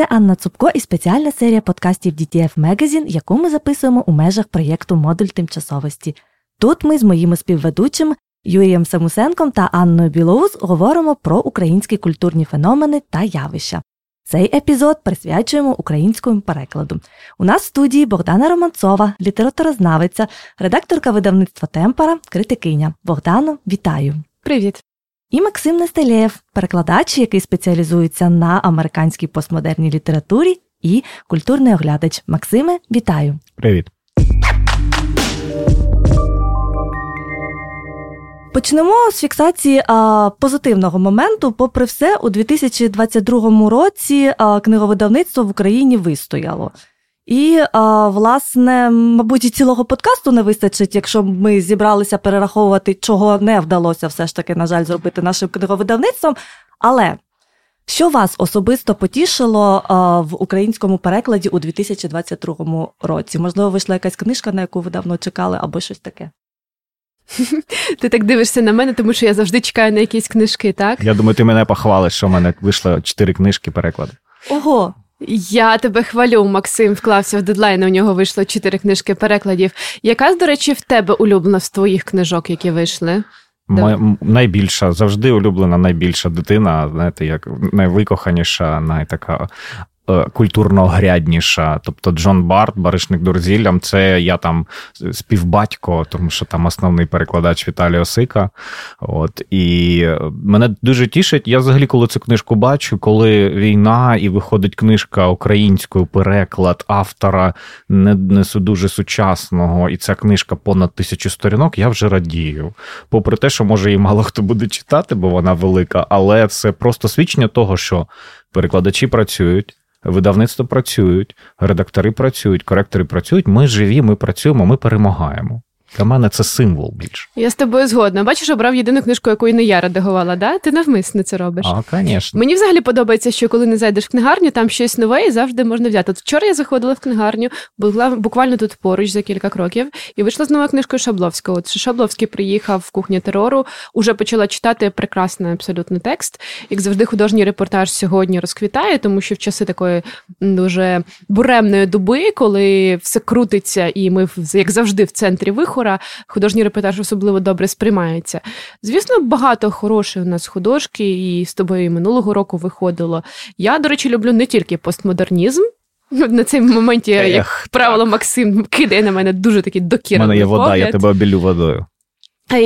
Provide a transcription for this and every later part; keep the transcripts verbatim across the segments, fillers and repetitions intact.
Це Анна Цупко і спеціальна серія подкастів ді ті еф Magazine, яку ми записуємо у межах проєкту «Модуль тимчасовості». Тут ми з моїми співведучими Юрієм Самусенком та Анною Білоус говоримо про українські культурні феномени та явища. Цей епізод присвячуємо українському перекладу. У нас в студії Богдана Романцова, літературознавиця, редакторка видавництва «Темпора», критикиня. Богдано, вітаю! Привіт! І Максим Нестелєєв, перекладач, який спеціалізується на американській постмодерній літературі і культурний оглядач. Максиме, вітаю! Привіт! Почнемо з фіксації а, позитивного моменту. Попри все, у дві тисячі двадцять другому році а, книговидавництво в Україні вистояло. І, а, власне, мабуть, і цілого подкасту не вистачить, якщо ми зібралися перераховувати, чого не вдалося все ж таки, на жаль, зробити нашим книговидавництвом. Але що вас особисто потішило а, в українському перекладі у дві тисячі двадцять другому році? Можливо, вийшла якась книжка, на яку ви давно чекали, або щось таке? Ти так дивишся на мене, тому що я завжди чекаю на якісь книжки, так? Я думаю, ти мене похвалиш, що в мене вийшло чотири книжки перекладу. Ого! Я тебе хвалю, Максим вклався в дедлайн, у нього вийшло чотири книжки перекладів. Яка, до речі, в тебе улюблена з твоїх книжок, які вийшли? Моя, найбільша, завжди улюблена найбільша дитина, знаєте, як найвикоханіша, найтака... культурно грядніша. Тобто Джон Барт, «Баришник Дурзіллям», це я там співбатько, тому що там основний перекладач Віталій Осика. От. І мене дуже тішить, я взагалі, коли цю книжку бачу, коли війна і виходить книжка українською, переклад автора не, не дуже сучасного, і ця книжка понад тисячу сторінок, я вже радію. Попри те, що може її мало хто буде читати, бо вона велика, але це просто свідчення того, що перекладачі працюють, видавництво працюють, редактори працюють, коректори працюють, ми живі, ми працюємо, ми перемагаємо. Для мене це символ більше. Я з тобою згодна. Бачиш, обрав єдину книжку, яку і не я редагувала, да? Ти навмисно це робиш. А, звісно. Мені взагалі подобається, що коли не зайдеш в книгарню, там щось нове і завжди можна взяти. От вчора я заходила в книгарню, була буквально тут поруч за кілька кроків, і вийшла з новою книжкою Шабловського. От Шабловський приїхав в «Кухню терору», уже почала читати прекрасний абсолютно текст. Як завжди, художній репортаж сьогодні розквітає, тому що в часи такої дуже буремної доби, коли все крутиться і ми, як завжди, в центрі виходу, художній репортаж особливо добре сприймається. Звісно, багато хорошої у нас художки, і з тобою і минулого року виходило. Я, до речі, люблю не тільки постмодернізм. На цей моменті, Ех, як правило, так. Максим кидає на мене дуже такий докірний погляд. У мене є вода, погляд. Я тебе обілю водою.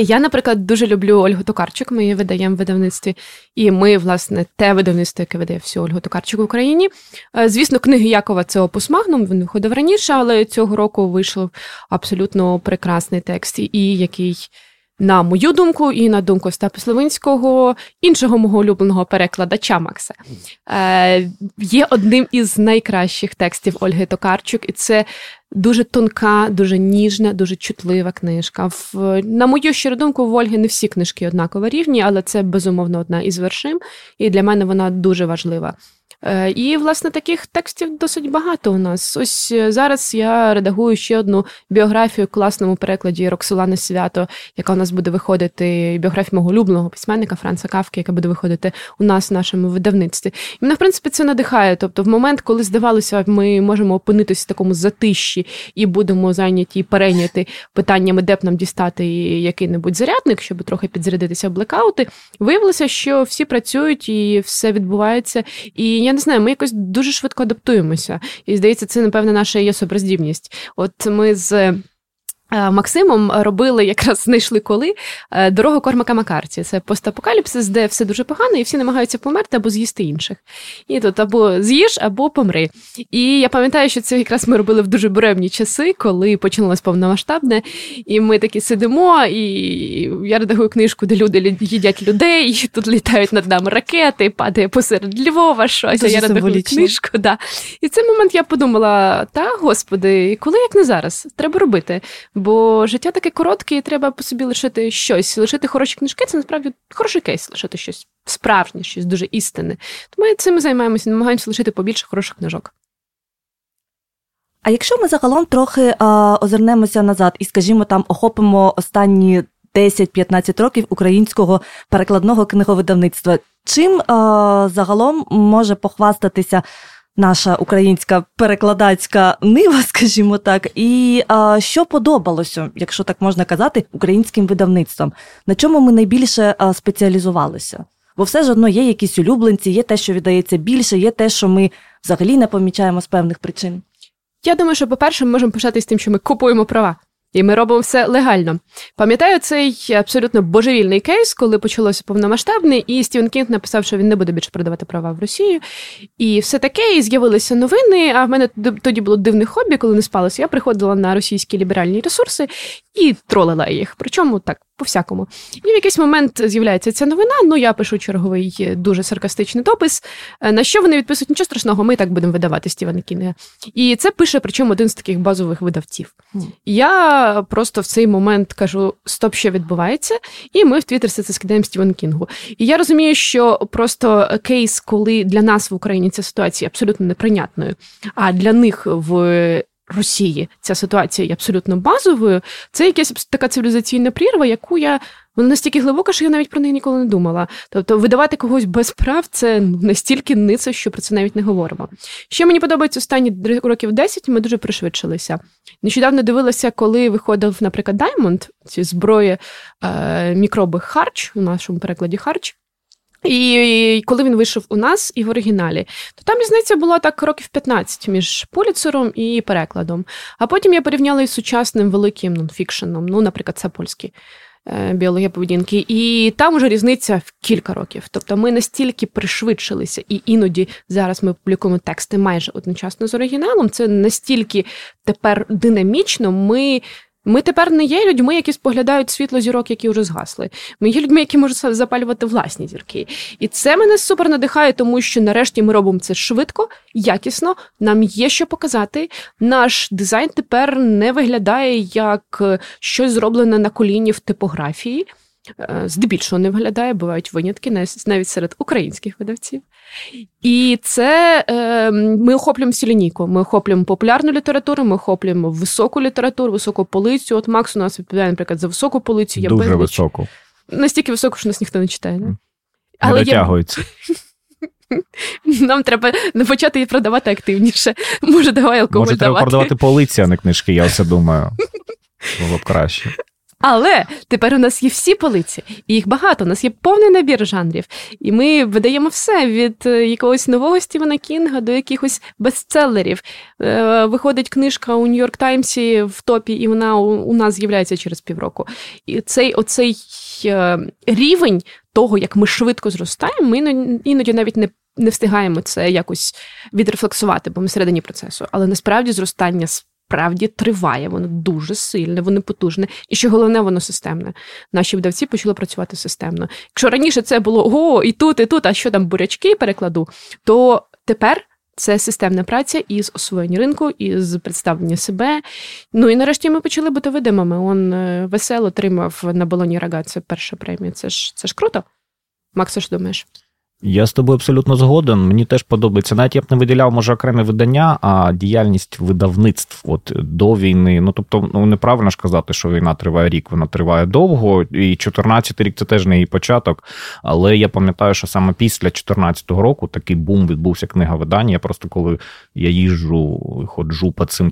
Я, наприклад, дуже люблю Ольгу Токарчик, ми її видаємо в видавництві, і ми, власне, те видавництво, яке видає всю Ольгу Токарчик в Україні. Звісно, книги Якова – це опус магнум, він виходив раніше, але цього року вийшов абсолютно прекрасний текст, і який, на мою думку, і на думку Остапа Славинського, іншого мого улюбленого перекладача Макса, є одним із найкращих текстів Ольги Токарчук, і це дуже тонка, дуже ніжна, дуже чутлива книжка. В, на мою щиру думку, в Ольги не всі книжки однаково рівні, але це, безумовно, одна із вершин, і для мене вона дуже важлива. І, власне, таких текстів досить багато у нас. Ось зараз я редагую ще одну біографію в класному перекладі Роксолани Свято, яка у нас буде виходити, біографія мого улюбленого письменника Франца Кавки, яка буде виходити у нас в нашому видавництві. І мене, в принципі, це надихає. Тобто, в момент, коли, здавалося, ми можемо опинитися в такому затишші і будемо зайняті і перейняти питаннями, де б нам дістати який-небудь зарядник, щоб трохи підзарядитися в блекаути, виявилося, що всі працюють і все відбувається. І я не знаю, ми якось дуже швидко адаптуємося. І, здається, це, напевно, наша є суперздібність. От ми з Максимом робили, якраз знайшли коли, «Дорогу Кормака Маккарті». Це постапокаліпсис, де все дуже погано, і всі намагаються померти або з'їсти інших. І тут або з'їж, або помри. І я пам'ятаю, що це якраз ми робили в дуже буремні часи, коли починалось повномасштабне, і ми такі сидимо, і я редагую книжку, де люди їдять людей, і тут літають над нами ракети, падає посеред Львова щось, а я редагую книжку. Да. І в цей момент я подумала, та, господи, коли як не зараз? Треба робити. Бо життя таке коротке, і треба по собі лишити щось. Лишити хороші книжки – це, насправді, хороший кейс. Лишити щось справжнє, щось дуже істинне. Тому ми цим займаємося, намагаємося лишити побільше хороших книжок. А якщо ми загалом трохи а, озирнемося назад і, скажімо, там охопимо останні десять-п'ятнадцять років українського перекладного книговидавництва, чим а, загалом може похвастатися наша українська перекладацька нива, скажімо так. І а, що подобалося, якщо так можна казати, українським видавництвам? На чому ми найбільше а, спеціалізувалися? Бо все ж одно є якісь улюбленці, є те, що віддається більше, є те, що ми взагалі не помічаємо з певних причин. Я думаю, що, по-перше, ми можемо пишатися з тим, що ми купуємо права. І ми робимо все легально. Пам'ятаю цей абсолютно божевільний кейс, коли почалося повномасштабне, і Стівен Кінг написав, що він не буде більше продавати права в Росію. І все таке, і з'явилися новини, а в мене тоді було дивне хобі, коли не спалося. Я приходила на російські ліберальні ресурси і тролила їх. Причому так, по-всякому. І в якийсь момент з'являється ця новина, ну я пишу черговий дуже саркастичний допис, на що вони відписують, нічого страшного, ми так будемо видавати Стівена Кінга. І це пише, причому, один з таких базових видавців. Я просто в цей момент кажу, стоп, що відбувається, і ми в Твіттер все це скидаємо Стівен Кінгу. І я розумію, що просто кейс, коли для нас в Україні ця ситуація абсолютно неприйнятною, а для них в Росії ця ситуація є абсолютно базовою, це якась така цивілізаційна прірва, яку я... Вона настільки глибока, що я навіть про неї ніколи не думала. Тобто видавати когось без прав – це настільки нице, що про це навіть не говоримо. Ще мені подобається останні років десять, ми дуже пришвидшилися. Нещодавно дивилася, коли виходив, наприклад, Даймонд, ці зброї е, мікроби харч, у нашому перекладі харч, і коли він вийшов у нас і в оригіналі, то там різниця була так років п'ятнадцять між Пуліцером і перекладом. А потім я порівняла із сучасним великим нонфікшеном, ну, наприклад, це польський. Біологія поведінки. І там уже різниця в кілька років. Тобто ми настільки пришвидшилися, і іноді зараз ми публікуємо тексти майже одночасно з оригіналом. Це настільки тепер динамічно. Ми, ми тепер не є людьми, які споглядають світло зірок, які вже згасли. Ми є людьми, які можуть запалювати власні зірки. І це мене супер надихає, тому що нарешті ми робимо це швидко, якісно, нам є що показати. Наш дизайн тепер не виглядає як щось зроблене на коліні в типографії. Здебільшого не виглядає, бувають винятки навіть серед українських видавців. І це ми охоплюємо всю лінійку. Ми охоплюємо популярну літературу, ми охоплюємо високу літературу, високу полицю. От Макс у нас відповідає, наприклад, за високу полицю. Я Дуже високу. Настільки високу, що нас ніхто не читає. Не, не дотягується. Я... Нам треба почати її продавати активніше. Може, давай алкоголь Може, давати. Може, треба продавати полиці, а не книжки, я все думаю. Було б краще. Але тепер у нас є всі полиці, і їх багато, у нас є повний набір жанрів. І ми видаємо все, від якогось нового Стівена Кінга до якихось бестселерів. Виходить книжка у «Нью-Йорк Таймсі» в топі, і вона у нас з'являється через півроку. І цей, оцей рівень того, як ми швидко зростаємо, ми іноді навіть не не встигаємо це якось відрефлексувати, бо ми всередині процесу. Але насправді зростання Справді триває, воно дуже сильне, воно потужне. І що головне, воно системне. Наші видавці почали працювати системно. Якщо раніше це було «О, і тут, і тут, а що там, бурячки перекладу», то тепер це системна праця із освоєння ринку, із представлення себе. Ну і нарешті ми почали бути видимими. Он Весело отримав на балоні Рага, це перша премія. Це ж, це ж круто. Макс, що думаєш? Я з тобою абсолютно згоден, мені теж подобається. Навіть я б не виділяв, може, окремі видання, а діяльність видавництв от, до війни. Ну, тобто, ну, неправильно ж казати, що війна триває рік, вона триває довго, і чотирнадцятий рік – це теж не її початок. Але я пам'ятаю, що саме після чотирнадцятого року такий бум відбувся книговидання. Я просто, коли я їжджу, ходжу по цим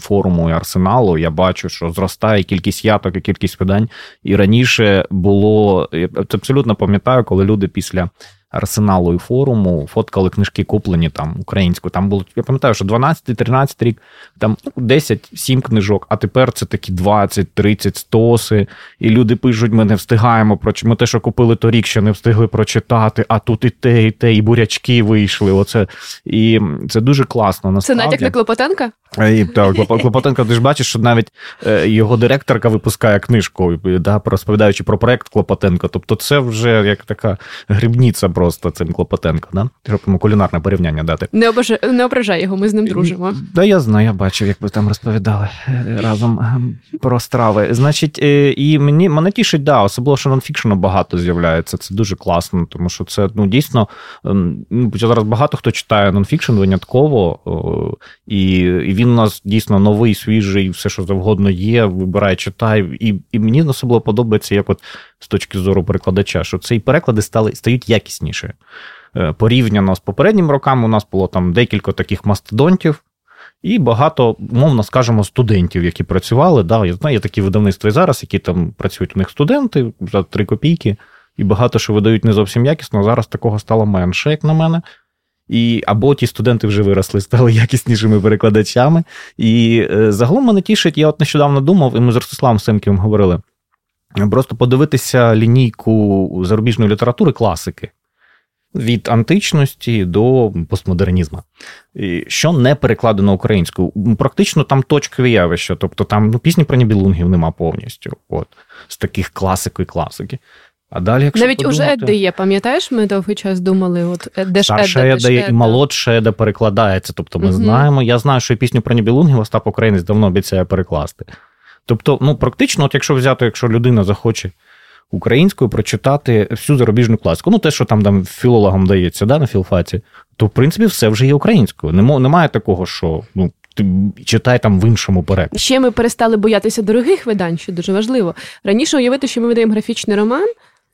форуму і арсеналу, я бачу, що зростає кількість яток і кількість видань. І раніше було, я абсолютно пам'ятаю, коли люди після арсеналу і форуму фоткали книжки, куплені там українською. Там було, я пам'ятаю, що дванадцятий-тринадцятий рік, там десять-сім книжок, а тепер це такі двадцять-тридцять стоси, і люди пишуть, ми не встигаємо, ми те, що купили торік, ще не встигли прочитати, а тут і те, і те, і бурячки вийшли. Оце. І це дуже класно, насправді. Це натяк на Клопотенка? І, так, Клопотенка, ти ж бачиш, що навіть його директорка випускає книжку, да, розповідаючи про проект Клопотенка. Тобто це вже як така грибниця просто цим Клопотенко, да? Щоб йому кулінарне порівняння дати. Не, обож... не ображай його, ми з ним дружимо. Так, да, я знаю, я бачив, як ви там розповідали разом про страви. Значить, і мені, мене тішить, да, особливо, що нонфікшену багато з'являється, це дуже класно, тому що це, ну, дійсно, зараз багато хто читає нонфікшн винятково, і, і він у нас дійсно новий, свіжий, все, що завгодно є, вибирає, читає, і, і мені особливо подобається, як от з точки зору перекладача, що ці переклади стали, стають якісніші. порівняно з попереднім роками у нас було там декілька таких мастодонтів, і багато, умовно, скажімо, студентів, які працювали. Да, я знаю, є такі видавництва і зараз, які там працюють у них студенти за три копійки, і багато що видають не зовсім якісно, зараз такого стало менше, як на мене. І, або ті студенти вже виросли, стали якіснішими перекладачами. І е, загалом мене тішить, я от нещодавно думав, і ми з Ростиславом Семківим говорили, просто подивитися лінійку зарубіжної літератури класики. Від античності до постмодернізму. І що не перекладено українською. Практично там точкові явища, тобто там ну, пісні про нібелунгів нема повністю. От, з таких класику і класики. А далі, якщо навіть подумати... Навіть уже Едди є, пам'ятаєш, ми довгий час думали, от де ж Едда, де ж Едда. І молодше Едда перекладається, тобто ми угу. знаємо. Я знаю, що і пісню про нібелунгів Остап Українець давно обіцяє перекласти. Тобто, ну, практично, от якщо взяти, якщо людина захоче українською прочитати всю зарубіжну класику. Ну, те, що там, там філологам дається, да, на філфаці, то, в принципі, все вже є українською. Немає такого, що ну, ти читай там в іншому перекладі. Ще ми перестали боятися дорогих видань, що дуже важливо. Раніше уявити, що ми видаємо графічний роман,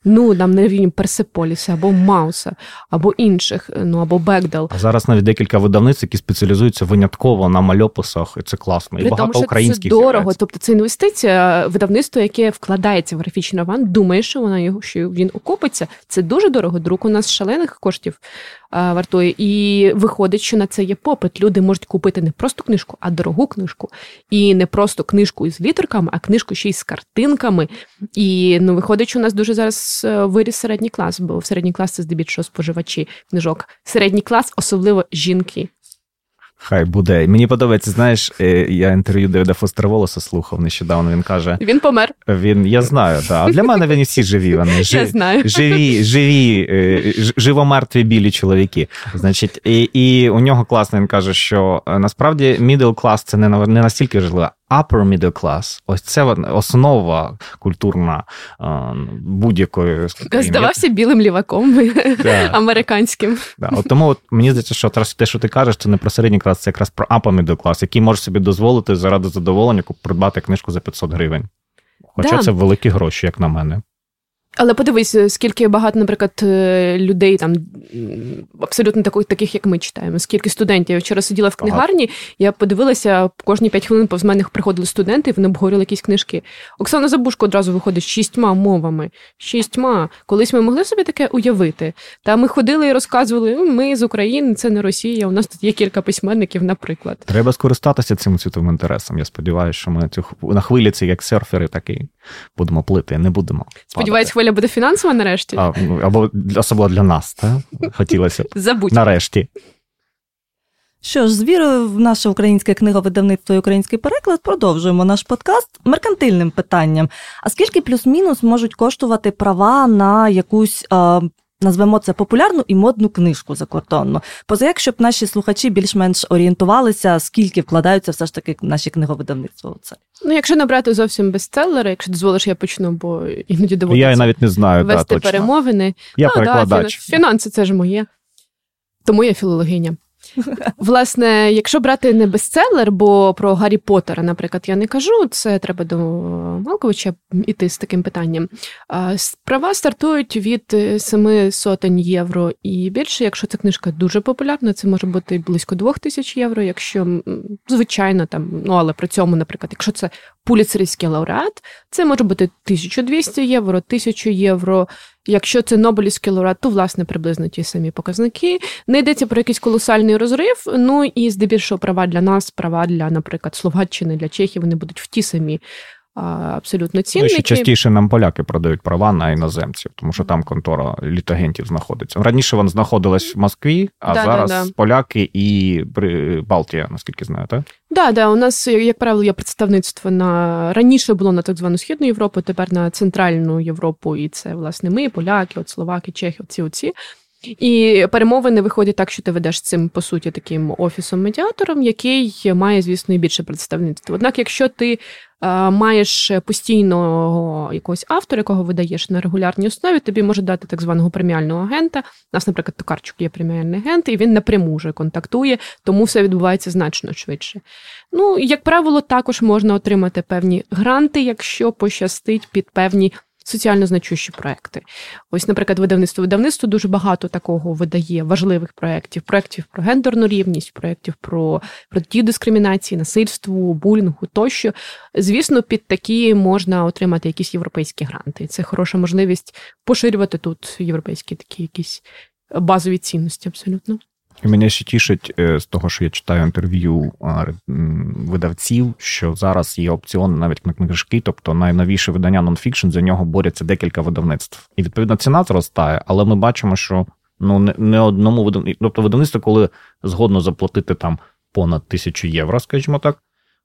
ну, там на рівні Персеполіса, або Мауса, або інших, ну, або Бекдал. А зараз навіть декілька видавниць, які спеціалізуються винятково на мальописах, і це класно. І при багато тому, українських. Це дорого, являється. Тобто це інвестиція, видавництво, яке вкладається в графічний роман, думає, що вона його, що він окупиться. Це дуже дорого, друк у нас шалених коштів а, вартує. І виходить, що на це є попит. Люди можуть купити не просто книжку, а дорогу книжку. І не просто книжку із літерками, а книжку ще й з картинками. І, ну, виходить, що у нас дуже зараз виріс середній клас, бо в середній клас це здебільшого споживачі книжок. Середній клас, особливо жінки. Хай буде. Мені подобається, знаєш, я інтерв'ю Девіда Фостера-Волоса слухав нещодавно, він каже... Він помер. Він, я знаю, так. А для мене вони всі живі, вони ж, я знаю. живі, живі, живомертві білі чоловіки. Значить, і, і у нього класно, він каже, що насправді middle class це не, не настільки житло, upper middle class, ось це основа культурна будь-якої... Здавався білим ліваком американським. Да. От тому от, мені здається, що те, що ти кажеш, це не про середній клас, це якраз про upper middle class, який може собі дозволити заради задоволення придбати книжку за п'ятсот гривень. Хоча да. Це великі гроші, як на мене. Але подивись, скільки багато, наприклад, людей там абсолютно таких, таких, як ми читаємо. Скільки студентів. Я вчора сиділа в книгарні, я подивилася, кожні п'ять хвилин повз мене приходили студенти, і вони обговорювали якісь книжки. Оксана Забужко одразу виходить шістьма мовами. Шістьма. Колись ми могли собі таке уявити. Та ми ходили і розказували, ми з України, це не Росія, у нас тут є кілька письменників, наприклад. Треба скористатися цим світовим інтересом. Я сподіваюся, що ми цю, на хвилі ці, як серфери, так і будемо плити, не будемо. Сподіваюсь, хвиля буде фінансова нарешті? А, або особливо для нас, та? Хотілося б. Забудь. Нарешті. Що ж, з вірою в наше українське книговидавництво і український переклад продовжуємо наш подкаст меркантильним питанням. А скільки плюс-мінус можуть коштувати права на якусь... А, назвемо це популярну і модну книжку закордонну. Поза як, щоб наші слухачі більш-менш орієнтувалися, скільки вкладаються все ж таки наші книговидавництва у це. Ну, якщо набрати зовсім бестселери, якщо дозволиш, я почну, бо іноді доводиться я навіть не знаю, вести да, перемовини. Я а, перекладач. Да, фінанси, це ж моє. Тому я філологиня. Власне, якщо брати не бестселер, бо про Гаррі Поттера, наприклад, я не кажу, це треба до Малковича іти з таким питанням. Права стартують від семи сотень євро і більше. Якщо ця книжка дуже популярна, це може бути близько двох тисяч євро, якщо, звичайно, там, ну, але при цьому, наприклад, якщо це пуліцерівський лауреат, це може бути тисяча двісті євро, тисяча євро. Якщо це Нобелівський лауреат, то, власне, приблизно ті самі показники. Не йдеться про якийсь колосальний розрив, ну і здебільшого права для нас, права для, наприклад, Словаччини, для Чехії, вони будуть в ті самі абсолютно цінники. Ну, ще частіше нам поляки продають права на іноземців, тому що там контора літагентів знаходиться. Раніше вона знаходилась в Москві, а да, зараз да, да. поляки і Балтія, наскільки знаю, так? Да, да, у нас, як правило, є представництво на... Раніше було на так звану Східну Європу, тепер на Центральну Європу, і це, власне, ми, поляки, от словаки, чехи, оці, оці. І перемовини виходять так, що ти ведеш цим, по суті, таким офісом-медіатором, який має, звісно, і більше представництва. Однак, якщо ти а, маєш постійного якогось автора, якого видаєш на регулярній основі, тобі може дати так званого преміального агента. У нас, наприклад, Токарчук є преміальний агент, і він напряму вже контактує, тому все відбувається значно швидше. Ну, як правило, також можна отримати певні гранти, якщо пощастить під певні соціально значущі проекти. Ось, наприклад, видавництво. Видавництво дуже багато такого видає важливих проєктів. Проєктів про гендерну рівність, проєктів про протидію дискримінації, насильству, булінгу тощо. Звісно, під такі можна отримати якісь європейські гранти. Це хороша можливість поширювати тут європейські такі якісь базові цінності абсолютно. Мене ще тішить з того, що я читаю інтерв'ю видавців, що зараз є опціон навіть на книжки, тобто найновіше видання нонфікшн, за нього борються декілька видавництв. І, відповідно, ціна зростає, але ми бачимо, що ну, не, не одному видавництву, тобто видавництво, коли згодно заплатити там понад тисячу євро, скажімо так,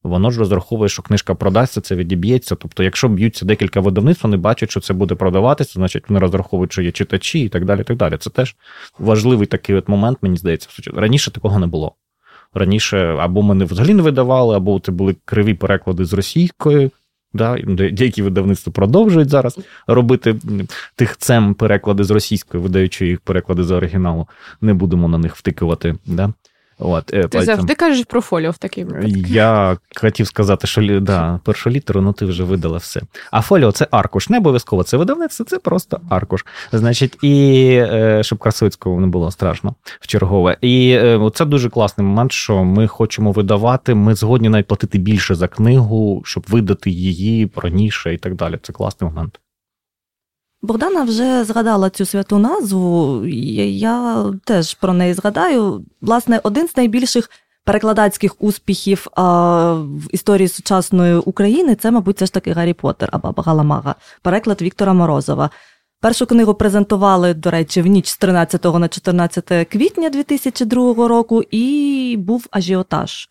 воно ж розраховує, що книжка продасться, це відіб'ється. Тобто, якщо б'ються декілька видавництв, вони бачать, що це буде продаватися, значить вони розраховують, що є читачі і так далі, і так далі. Це теж важливий такий от момент, мені здається. Раніше такого не було. Раніше або мене взагалі не видавали, або це були криві переклади з російської, да? Деякі видавництва продовжують зараз робити тихцем переклади з російської, видаючи їх переклади з оригіналу. Не будемо на них втикувати, да? От, ти пальцем. Завжди кажеш про фоліо в такий випадок. Я хотів сказати, що да, першу літеру, ну ти вже видала все. А фоліо – це аркуш, не обов'язково це видавництво, це просто аркуш. Значить, і щоб Красовицького не було страшно в чергове. І це дуже класний момент, що ми хочемо видавати, ми згодні навіть платити більше за книгу, щоб видати її раніше і так далі. Це класний момент. Богдана вже згадала цю святу назву, я теж про неї згадаю. Власне, один з найбільших перекладацьких успіхів а, в історії сучасної України – це, мабуть, все ж таки Гаррі Поттер, а баба Галамага, переклад Віктора Морозова. Першу книгу презентували, до речі, в ніч з тринадцятого на чотирнадцяте квітня дві тисячі другого року, і був ажіотаж.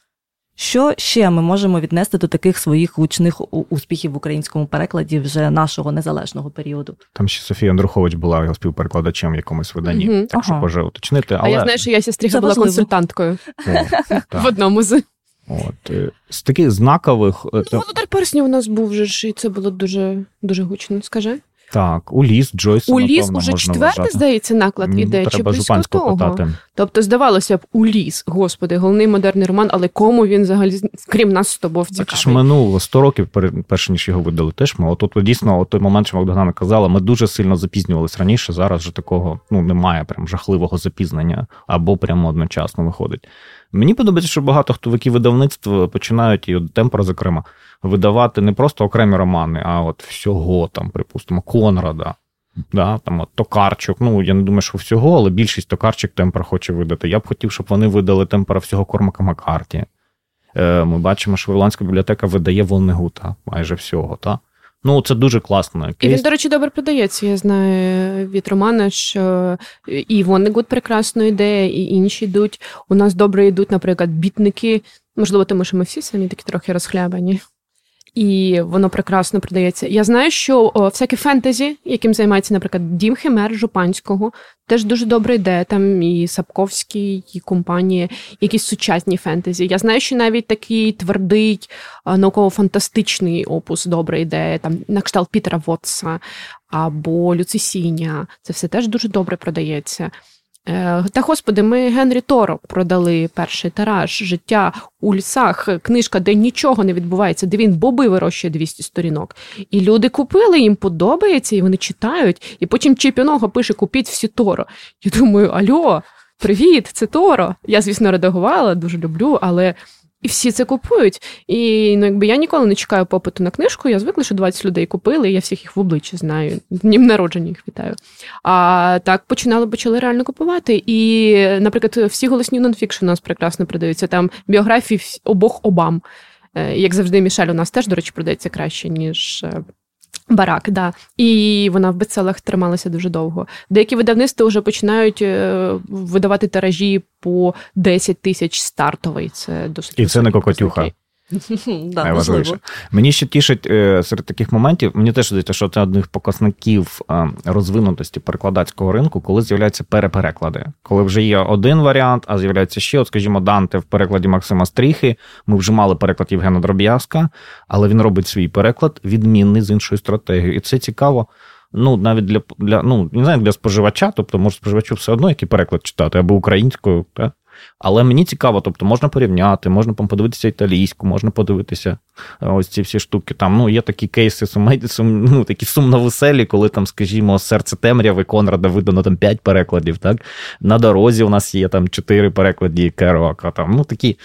Що ще ми можемо віднести до таких своїх гучних успіхів в українському перекладі вже нашого незалежного періоду? Там ще Софія Андрухович була його співперекладачем в якомусь виданні, mm-hmm. так що може уточнити. Але... А я знаю, що я сестриха була консультанткою О, в одному з... От, з таких знакових... Ну, Володар Перснів у нас був вже ж, і це було дуже, дуже гучно, скажи. Так, Уліс, Джойса, напевно, можна вважати. Уліс уже четвертий, здається, наклад іде, чи близько того. Тобто, здавалося б, Уліс, господи, головний модерний роман, але кому він взагалі, крім нас з тобою, цікавий? Так, що минуло сто років, перш ніж його видали, теж ми. От, от дійсно, от той момент, що Богдана казала, ми дуже сильно запізнювалися раніше, зараз вже такого, ну, немає прям жахливого запізнення, або прямо одночасно виходить. Мені подобається, що багато хто в які видавництва починають, і от Темпора, зокрема, видавати не просто окремі романи, а от всього, там, припустимо, Конрада, да, там, от, Токарчик. Ну, я не думаю, що всього, але більшість Токарчик Темпора хоче видати. Я б хотів, щоб вони видали Темпора всього Кормака Маккарті. Е, ми бачимо, що Ірландська бібліотека видає Воннегута майже всього, так? Ну, це дуже класно. І він, до речі, добре продається, я знаю від Романа, що і Воннегут прекрасно йде, і інші йдуть. У нас добре йдуть, наприклад, бітники, можливо, тому що ми всі самі такі трохи розхлябані. І воно прекрасно продається. Я знаю, що о, всякі фентезі, яким займається, наприклад, Дім Химер Жупанського, теж дуже добре йде. Там і Сапковський, і компанії, якісь сучасні фентезі. Я знаю, що навіть такий твердий науково-фантастичний опус добре йде, там на кшталт Пітера Вотса або Люцисіня. Це все теж дуже добре продається. Та, господи, ми Генрі Торо продали перший тираж, життя у лісах, книжка, де нічого не відбувається, де він боби вирощує двісті сторінок. І люди купили, їм подобається, і вони читають, і потім Чіпіного пише «Купіть всі Торо». Я думаю, алло, привіт, це Торо. Я, звісно, редагувала, дуже люблю, але... І всі це купують. І, ну, якби я ніколи не чекаю попиту на книжку, я звикла, що двадцять людей купили, і я всіх їх в обличчя знаю. Днім народження їх вітаю. А так починали, почали реально купувати. І, наприклад, всі голосні нонфікшн у нас прекрасно продаються. Там біографії обох Обам. Як завжди, Мішель у нас теж, до речі, продається краще, ніж... Барак, да. І вона в бестселах трималася дуже довго. Деякі видавництва вже починають видавати тиражі по десять тисяч стартовий. Це досить. І це не кокотюха. Найважливіше. Мені ще тішить серед таких моментів, мені теж здається, що це одних показників розвинутості перекладацького ринку, коли з'являються перепереклади. Коли вже є один варіант, а з'являється ще, от, скажімо, Данте в перекладі Максима Стріхи, ми вже мали переклад Євгена Дроб'язка, але він робить свій переклад, відмінний з іншою стратегією. І це цікаво, ну, навіть для, для, ну, не знаю, для споживача, тобто, може, споживачу все одно, який переклад читати, або українською, так? Але мені цікаво, тобто можна порівняти, можна подивитися італійську, можна подивитися ось ці всі штуки. Там, ну, є такі кейси, сум, ну, такі сумно-веселі, коли там, скажімо, «Серце темряви» Конрада видано там п'ять перекладів, так? «На дорозі» у нас є там чотири переклади Керуака, там, ну, такі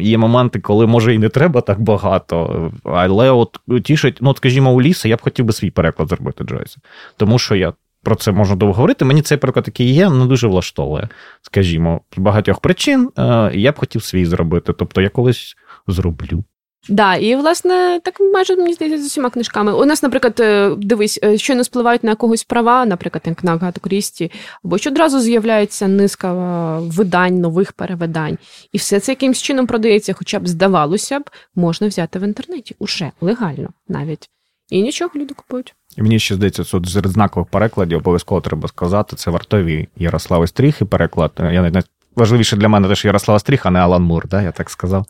є моменти, коли, може, і не треба так багато, але от тішить, ну, от, скажімо, Уліса, я б хотів би свій переклад зробити, Джойс, тому що я про це можна довго говорити. Мені цей приклад такий є, не дуже влаштовує, скажімо, з багатьох причин. Я б хотів свій зробити, тобто я колись зроблю. Так, да, і, власне, так майже, мені здається, з усіма книжками. У нас, наприклад, дивись, щойно спливають на когось права, наприклад, як на Агату Крісті, або що одразу з'являється низка видань, нових перевидань. І все це якимсь чином продається, хоча б, здавалося б, можна взяти в інтернеті. Уже легально навіть. І нічого, люди купують. І мені ще здається, що з знакових перекладів обов'язково треба сказати, це вартові Ярослави Стріхи переклад. Я не важливіше для мене те, що Ярослава Стріх, а не Алан Мур, да? Я так сказав.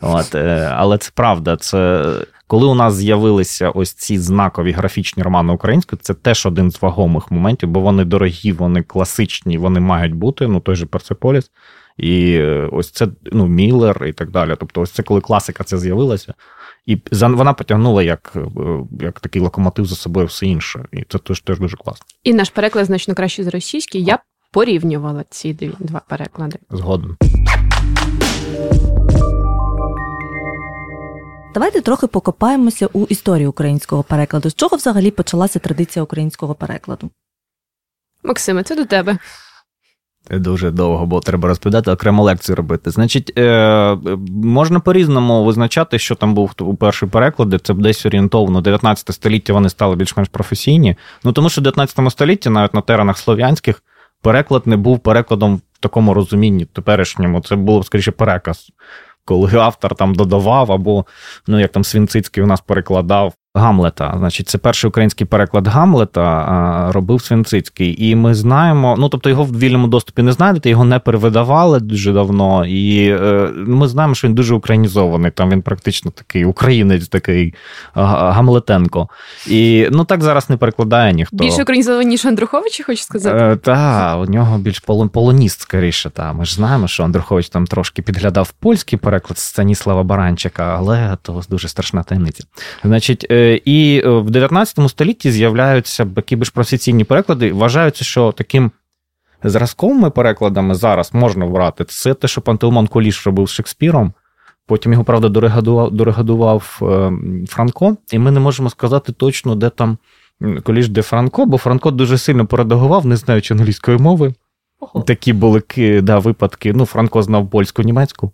От. Але це правда. Це коли у нас з'явилися ось ці знакові графічні романи українською, це теж один з вагомих моментів, бо вони дорогі, вони класичні, вони мають бути, ну той же «Персеполіс». І ось це, ну, Міллер і так далі. Тобто ось це коли класика це з'явилася, і вона потягнула як, як такий локомотив за собою все інше. І це теж, теж дуже класно. І наш переклад значно кращий за російський. Я порівнювала ці два переклади. Згодом. Давайте трохи покопаємося у історії українського перекладу. З чого взагалі почалася традиція українського перекладу? Максиме, це до тебе. Дуже довго, бо треба розповідати, окремо лекцію робити. Значить, можна по-різному визначати, що там був у перші переклади. Це десь орієнтовно дев'ятнадцяте століття вони стали більш-менш професійні. Ну, тому що в дев'ятнадцятому столітті навіть на теренах слов'янських переклад не був перекладом в такому розумінні теперішньому. Це було, скоріше, переказ, коли автор там додавав або, ну, як там Свінцицький у нас перекладав Гамлета. Значить, це перший український переклад Гамлета робив Свінцицький. І ми знаємо, ну, тобто його в вільному доступі не знайдете, його не перевидавали дуже давно, і ми знаємо, що він дуже українізований, там він практично такий українець, такий Гамлетенко. І, ну, так зараз не перекладає ніхто. Більш українізований, ніж Андрухович, хочу сказати. Та, у нього більш полоніст, скоріше, та. Ми ж знаємо, що Андрухович там трошки підглядав польський переклад Станіслава Баранчика, але то дуже страшна таємниця. Значить, і в дев'ятнадцятому столітті з'являються такі більш професійні переклади. Вважається, що таким зразковими перекладами зараз можна брати. Це те, що Пантелеймон Коліш робив з Шекспіром. Потім його, правда, дорегадував, дорегадував Франко. І ми не можемо сказати точно, де там Коліш, де Франко, бо Франко дуже сильно передагував, не знаючи англійської мови. Ого. Такі були, да, випадки. Ну, Франко знав польську, німецьку,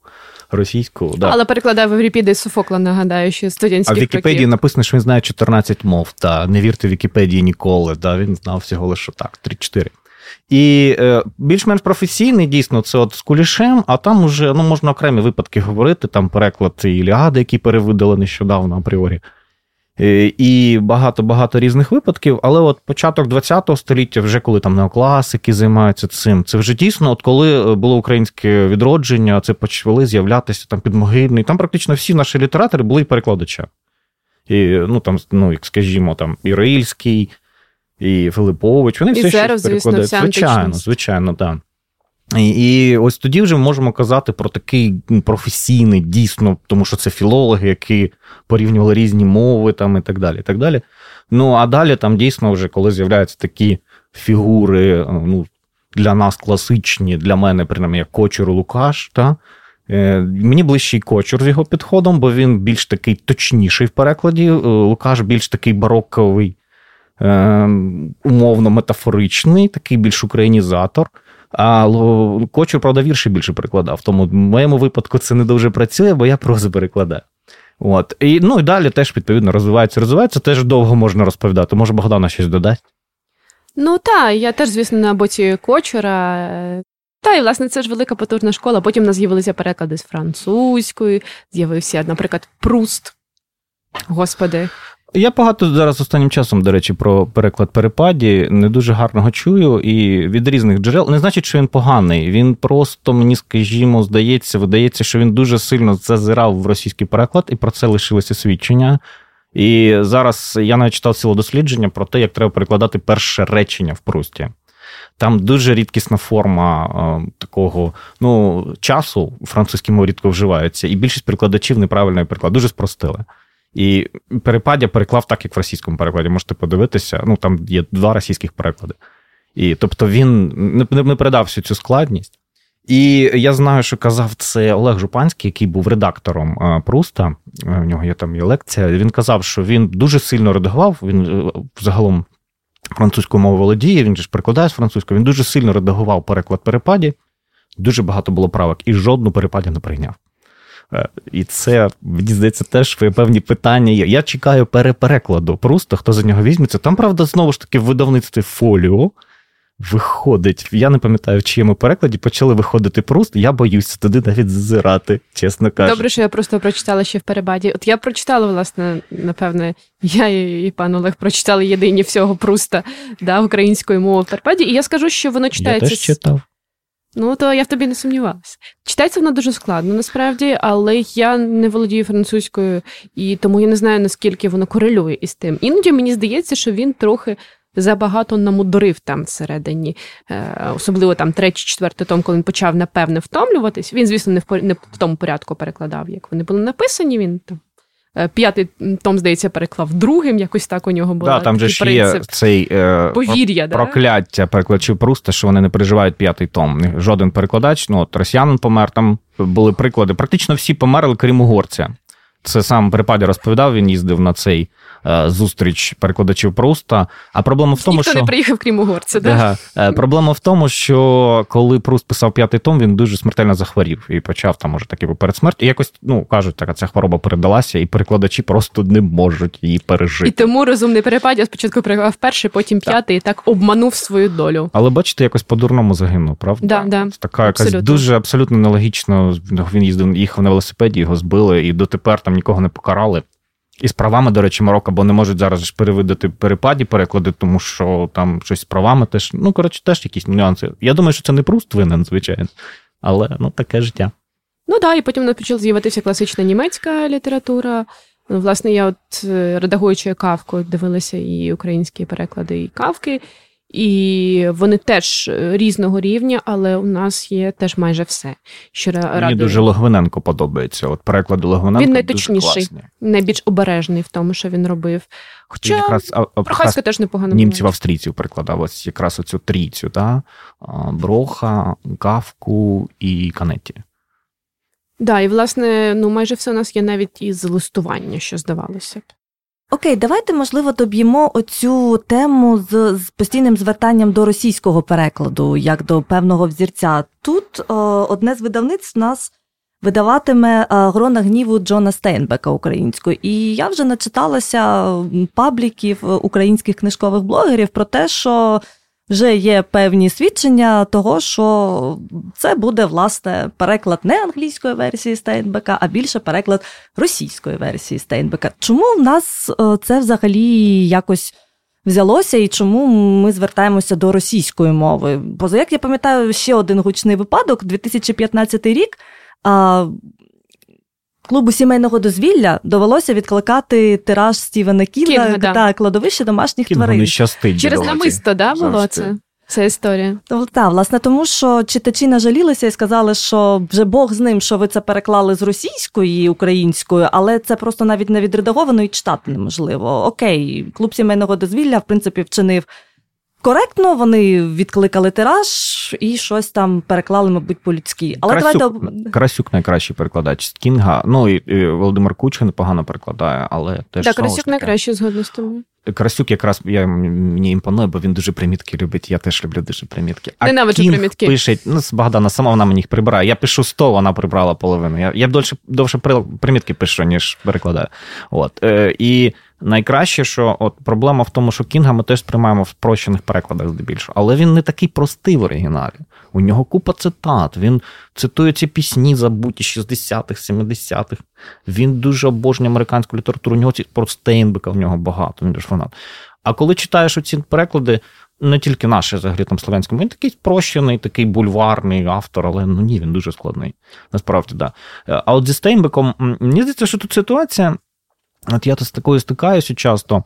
російську. Да. Але перекладав Еврипіда і Софокла, нагадаю, що студентських років. А в Вікіпедії років написано, що він знає чотирнадцять мов. Та не вірте Вікіпедії ніколи. Та, він знав всього лише так, три-чотири. І е, більш-менш професійний, дійсно, це от з Кулішем, а там уже, ну, можна окремі випадки говорити. Там переклад «Іліади», який перевидали нещодавно апріорі. І багато-багато різних випадків, але от початок ХХ століття, вже коли там неокласики займаються цим, це вже дійсно, от коли було українське відродження, це почали з'являтися там Підмогильний, там практично всі наші літератори були і перекладача. І, ну, там, ну, як, скажімо, там, і Рильський, і Филиппович, вони і все зараз, щось перекладають. Звісно, звичайно, звичайно, так. І, і ось тоді вже можемо казати про такий професійний, дійсно, тому що це філологи, які порівнювали різні мови там, і так далі, і так далі. Ну, а далі там дійсно вже, коли з'являються такі фігури, ну, для нас класичні, для мене, принаймні, як Кочур, Лукаш, та? Е, мені ближчий Кочур з його підходом, бо він більш такий точніший в перекладі, Лукаш більш такий бароковий, е, умовно метафоричний, такий більш українізатор. А Кочур, правда, вірші більше перекладав, тому в моєму випадку це не дуже працює, бо я прозу перекладаю. От. І, ну, і далі теж, відповідно, розвивається, розвивається, теж довго можна розповідати. Може, Богдана щось додасть? Ну, так, я теж, звісно, на боці Кочура. Та, і, власне, це ж велика потужна школа. Потім у нас з'явилися переклади з французької, з'явився, наприклад, Пруст. Господи. Я багато зараз останнім часом, до речі, про переклад Перепаді не дуже гарного чую, і від різних джерел. Не значить, що він поганий, він просто, мені, скажімо, здається, видається, що він дуже сильно зазирав в російський переклад, і про це лишилися свідчення. І зараз я навіть читав ціле дослідження про те, як треба перекладати перше речення в Прусті. Там дуже рідкісна форма такого, ну, часу французькій мові рідко вживається, і більшість перекладачів неправильно її переклад, дуже спростили. І Перепадя переклав так, як в російському перекладі. Можете подивитися, ну, там є два російських переклади. І, тобто, він не, не передав всю цю складність. І я знаю, що казав це Олег Жупанський, який був редактором Пруста, в нього є там і лекція, він казав, що він дуже сильно редагував, він загалом французькою мовою володіє, він ж перекладає з французької, він дуже сильно редагував переклад Перепаді, дуже багато було правок, і жодну Перепадя не прийняв. І це, мені здається, теж певні питання є. Я чекаю переперекладу Пруста, хто за нього візьметься. Там, правда, знову ж таки в видавництві Фоліо виходить, я не пам'ятаю, в чиєму перекладі почали виходити Пруст, я боюся туди навіть зазирати, чесно кажучи. Добре, що я просто прочитала ще в перебаді. От я прочитала, власне, напевне, я і пан Олег прочитали єдині всього Пруста, да, українською мовою в перебаді, і я скажу, що воно читається... Я теж читав. Ну, то я в тобі не сумнівалася. Читається воно дуже складно, насправді, але я не володію французькою, і тому я не знаю, наскільки воно корелює із тим. Іноді мені здається, що він трохи забагато намудорив там всередині, особливо там третій, четвертий том, коли він почав, напевне, втомлюватись. Він, звісно, не в, не в тому порядку перекладав, як вони були написані, він там. П'ятий том, здається, переклав другим, якось так у нього було. Да, там же ж є цей е, повір'я, прокляття да? перекладачів Пруста, що вони не переживають п'ятий том. Жоден перекладач, ну от росіянин помер, там були приклади. Практично всі померли, крім угорця. Це сам Перепадя розповідав, він їздив на цей е, зустріч перекладачів Пруста. А проблема в тому, ніхто що... не приїхав, крім угорця, да? Да. Проблема в тому, що коли Пруст писав п'ятий том, він дуже смертельно захворів і почав, там, може, такий перед смертю. І якось, ну, кажуть, така ця хвороба передалася, і перекладачі просто не можуть її пережити. І тому розумний Перепадя спочатку переклав перший, потім п'ятий, і так обманув свою долю. Але, бачите, якось по-дурному загинув, правда? Да, да. Така абсолютно. Якась дуже абсолютно нелогічно. Він їздив, їхав на велосипеді, його збили, і дотепер там нікого не покарали. І з правами, до речі, Марокко, бо не можуть зараз ж перевидати перепаді переклади, тому що там щось з правами теж, ну, коротше, теж якісь нюанси. Я думаю, що це не Пруст винен, звичайно, але, ну, таке життя. Ну, так, і потім почала з'явитися класична німецька література. Власне, я от, редагуючи Кавку, дивилася і українські переклади, і Кавки, і вони теж різного рівня, але у нас є теж майже все. Щиро Мені радує. Дуже Логвиненко подобається. От переклади Логвиненко дуже класні. Він найточніший, найбільш обережний в тому, що він робив. Хоча якраз, Прохасько теж непогано. Німців-австрійців перекладав ось якраз оцю трійцю, да? Броха, Кавку і Канетті. Так, да, і власне, ну майже все у нас є навіть із листування, що здавалося б. Окей, давайте, можливо, доб'ємо оцю тему з, з постійним звертанням до російського перекладу, як до певного взірця. Тут о, одне з видавництв нас видаватиме «Грона гніву» Джона Стейнбека українською. І я вже начиталася пабліків українських книжкових блогерів про те, що вже є певні свідчення того, що це буде, власне, переклад не англійської версії Стейнбека, а більше переклад російської версії Стейнбека. Чому в нас це взагалі якось взялося і чому ми звертаємося до російської мови? Бо, як я пам'ятаю, ще один гучний випадок, дві тисячі п'ятнадцятий рік, клубу сімейного дозвілля довелося відкликати тираж Стівена Кінга, Кінга та кладовище домашніх Кінгу тварин. Щастить, через намисто, да, було це? Ця історія. Так, та, власне, тому що читачі нажалілися і сказали, що вже Бог з ним, що ви це переклали з російської і української, але це просто навіть не відредаговано і читати неможливо. Окей, клуб сімейного дозвілля, в принципі, вчинив коректно, вони відкликали тираж і щось там переклали, мабуть, по-людськи. Але Красюк, давайте... Красюк найкращий перекладач з Кінга. Ну, і, і Володимир Кучка непогано перекладає, але теж... Так, Красюк найкращий, згодно з тобою. Красюк якраз я, мені імпонує, бо він дуже примітки любить. Я теж люблю дуже примітки. А ненавиджу Кінг примітки. Пише, ну, Богдана сама, вона мені їх прибирає. Я пишу сто, вона прибрала половину. Я, я довше, довше примітки пишу, ніж перекладаю. От. Е, і найкраще, що от проблема в тому, що Кінга ми теж сприймаємо в спрощених перекладах здебільшого. Але він не такий простий в оригіналі. У нього купа цитат. Він цитує ці пісні забуті шістдесятих, сімдесятих. Він дуже обожнює американську літературу. У нього ці про Стейнбека в нього багато. Він дуже фанат. А коли читаєш оці переклади, не тільки наші, взагалі, там, слов'янському, він такий спрощений, такий бульварний автор, але, ну, ні, він дуже складний. Насправді, так. Да. А от зі Стейнбеком, мені здається, що тут ситуація, от я з такою стикаюся часто,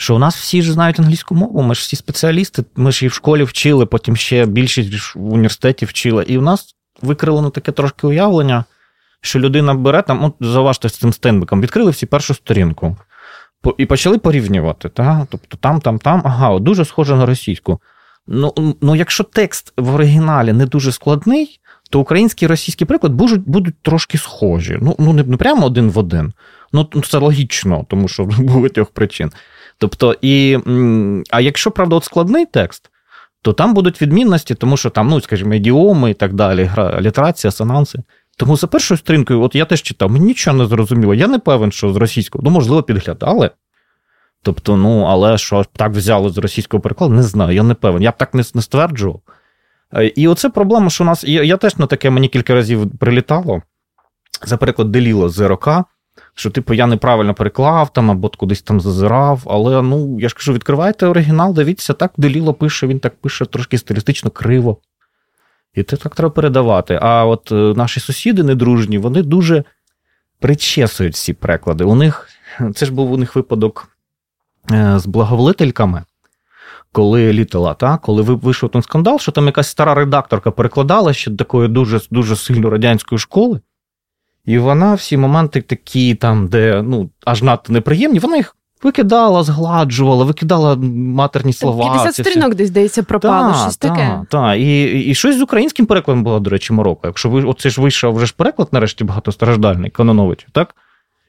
що у нас всі ж знають англійську мову, ми ж всі спеціалісти, ми ж і в школі вчили, потім ще більшість в університеті вчили. І у нас викривлено таке трошки уявлення, що людина бере, там, от заважте з цим Стенбеком, відкрили всі першу сторінку і почали порівнювати. Та? Тобто там, там, там, ага, дуже схоже на російську. Ну, ну, якщо текст в оригіналі не дуже складний, то український і російський приклад будуть, будуть трошки схожі. Ну, ну не прямо один в один, ну це логічно, тому що було трьох причин. Тобто, і, а якщо, правда, от складний текст, то там будуть відмінності, тому що там, ну, скажімо, ідіоми і так далі, літерація, асонанси. Тому за першою сторінкою, от я теж читав, мені нічого не зрозуміло, я не певен, що з російського, ну, можливо, підглядали. Тобто, ну, але що так взяли з російського перекладу, не знаю, я не певен, я б так не, не стверджував. І оце проблема, що у нас, я, я теж на таке, мені кілька разів прилітало, за переклад деліло з рока, що, типу, я неправильно переклав, там, або кудись там зазирав, але, ну, я ж кажу, відкривайте оригінал, дивіться, так деліло пише, він так пише трошки стилістично криво. І це так треба передавати. А от наші сусіди недружні, вони дуже причесують всі переклади. У них, це ж був у них випадок з благоволительками, коли літала, та? Коли вийшов там скандал, що там якась стара редакторка перекладала ще такої дуже, дуже сильно радянської школи, і вона всі моменти такі, там, де ну, аж надто неприємні, вона їх викидала, згладжувала, викидала матерні слова. п'ятдесят сторінок десь, здається, пропало, та, щось та, таке. Так, і, і щось з українським перекладом було, до речі, Марокко. Якщо ви, оце ж вийшов вже ж переклад, нарешті, багатостраждальний, Кононовича, так?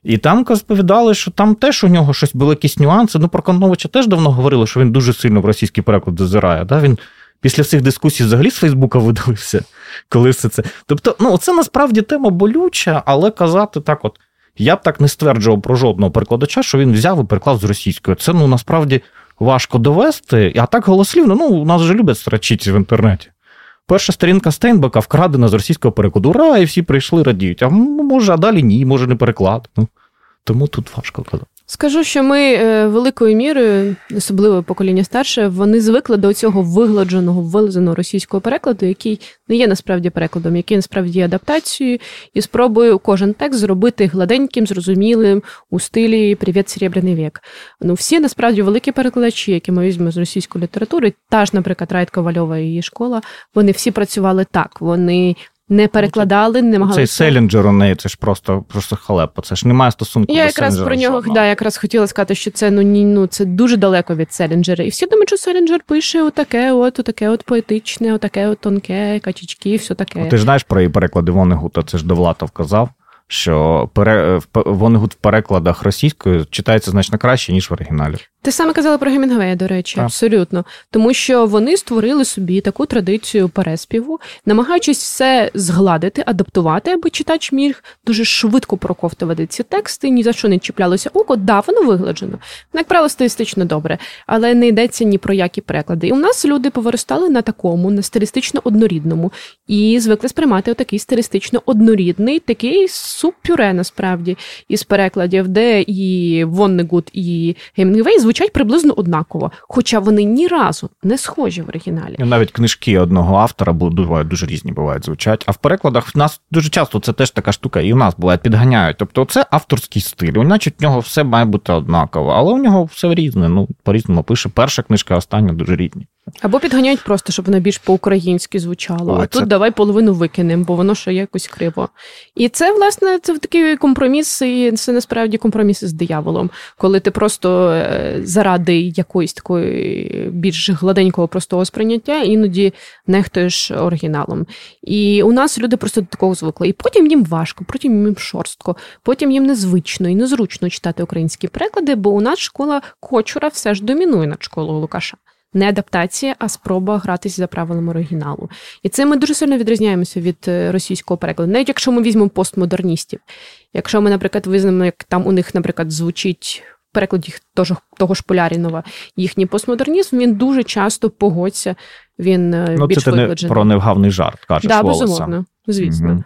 І там розповідали, що там теж у нього щось були якісь нюанси. Ну, про Кононовича теж давно говорили, що він дуже сильно в російський переклад зазирає. Да? Він після всіх дискусій взагалі з Фейсбука видалився, коли все це. Тобто, ну, це насправді тема болюча, але казати так от, я б так не стверджував про жодного перекладача, що він взяв і переклав з російської. Це, ну, насправді важко довести, а так голослівно, ну, у нас же люблять срачіці в інтернеті. Перша сторінка Стейнбека вкрадена з російського перекладу. Ура, і всі прийшли, радіють. А може, а далі ні, може не переклад. Ну, тому тут важко казати. Скажу, що ми великою мірою, особливо покоління старше, вони звикли до цього вигладженого, вилизаного російського перекладу, який не є насправді перекладом, який насправді є адаптацією, і спробую кожен текст зробити гладеньким, зрозумілим, у стилі «Привіт, Серебряний вік». Ну, всі, насправді, великі перекладачі, які ми візьмемо з російської літератури, та ж, наприклад, Райт Ковальова і її школа, вони всі працювали так, вони... Не перекладали, не могли... Цей Селінджер у неї, це ж просто, просто халепа, це ж немає стосунку я до Селінджера. Я якраз про нього, да, якраз хотіла сказати, що це, ну, ні, ну, це дуже далеко від Селінджера. І всі думають, що Селінджер пише отаке от, отаке от поетичне, отаке от тонке, качечки, все таке. О, ти ж знаєш про її переклади Воннегута, це ж Довлатов казав, що пере... Воннегут в перекладах російською читається значно краще, ніж в оригіналі. Ти саме казала про Гемінгвея, до речі, так. Абсолютно. Тому що вони створили собі таку традицію переспіву, намагаючись все згладити, адаптувати, аби читач міг дуже швидко проковтувати ці тексти, ні за що не чіплялося око. Да, воно вигладжено. Як правило, стилістично добре, але не йдеться ні про які переклади. І у нас люди повиростали на такому, на стилістично однорідному, і звикли сприймати отакий стилістично однорідний, такий суп-пюре, насправді, із перекладів, де і Воннегут, і Гемінгвей звучать приблизно однаково, хоча вони ні разу не схожі в оригіналі. Навіть книжки одного автора бувають дуже різні, бувають звучать, а в перекладах в нас дуже часто це теж така штука, і в нас буває, підганяють. Тобто це авторський стиль, іначе в нього все має бути однаково, але у нього все різне, ну, по-різному пише. Перша книжка, остання дуже різні. Або підганяють просто, щоб вона більш по-українськи звучало, О, а це... тут давай половину викинемо, бо воно ще якось криво. І це, власне, це такий компроміс, і це насправді компроміс із дияволом, коли ти просто заради якоїсь такої більш гладенького простого сприйняття іноді нехтуєш оригіналом. І у нас люди просто до такого звикли. І потім їм важко, потім їм шорстко, потім їм незвично і незручно читати українські переклади, бо у нас школа Кочура все ж домінує над школою Лукаша. Не адаптація, а спроба гратися за правилами оригіналу. І це ми дуже сильно відрізняємося від російського перекладу. Навіть якщо ми візьмемо постмодерністів. Якщо ми, наприклад, визнаємо, як там у них, наприклад, звучить в перекладі того ж Полярінова їхній постмодернізм, він дуже часто погодься, він ну, більш викладжений. Ну, це ти про невгавний жарт, кажеш, да, волоса. Так, безумовно, звісно.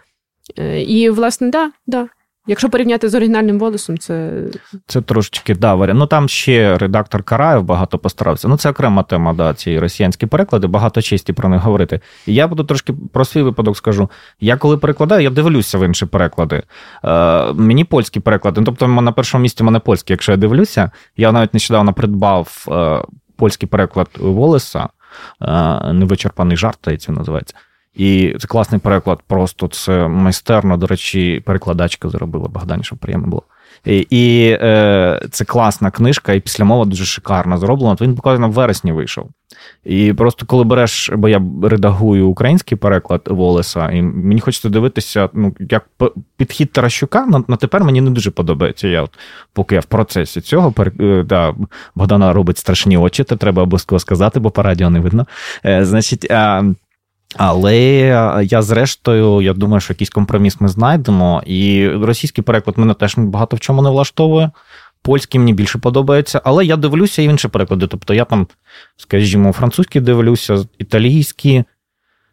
Mm-hmm. І, власне, да, да. Якщо порівняти з оригінальним «Волосом», це... Це трошечки, да, варіант. Ну, там ще редактор Караєв багато постарався. Ну, це окрема тема, да, ці росіянські переклади, багато честі про них говорити. І я буду трошки про свій випадок скажу. Я коли перекладаю, я дивлюся в інші переклади. Е, мені польські переклади, ну, тобто на першому місці в мене польські, якщо я дивлюся. Я навіть нещодавно придбав е, польський переклад «Волоса», е, «Невичерпаний жарт», та й це називається. І це класний переклад, просто це майстерно, до речі, перекладачка зробила Богдані, щоб приємно було. І, і е, це класна книжка, і післямова дуже шикарно зроблена. Він буквально в вересні вийшов. І просто коли береш, бо я редагую український переклад «Волеса», і мені хочеться дивитися, ну, як підхід Таращука, на, на тепер мені не дуже подобається. Я от, поки я в процесі цього, пер, да, Богдана робить страшні очі, то треба обов'язково сказати, бо по радіо не видно. Е, значить... А, Але я, зрештою, я думаю, що якийсь компроміс ми знайдемо. І російський переклад мене теж багато в чому не влаштовує. Польський мені більше подобається. Але я дивлюся і в інші переклади. Тобто я там, скажімо, французький дивлюся, італійський,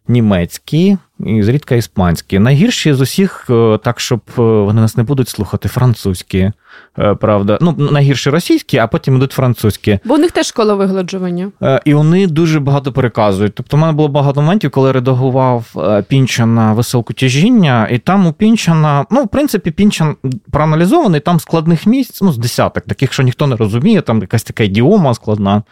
німецький і зрідка іспанський. Найгірші з усіх, так, щоб вони нас не будуть слухати, французькі, правда. Ну, найгірші російські, а потім йдуть французькі. Бо у них теж школа вигладжування. І вони дуже багато переказують. Тобто, в мене було багато моментів, коли я редагував Пінчана «Веселку тяжіння», і там у Пінчана, ну, в принципі, Пінчан проаналізований, там складних місць, ну, з десяток, таких, що ніхто не розуміє, там якась така ідіома складна.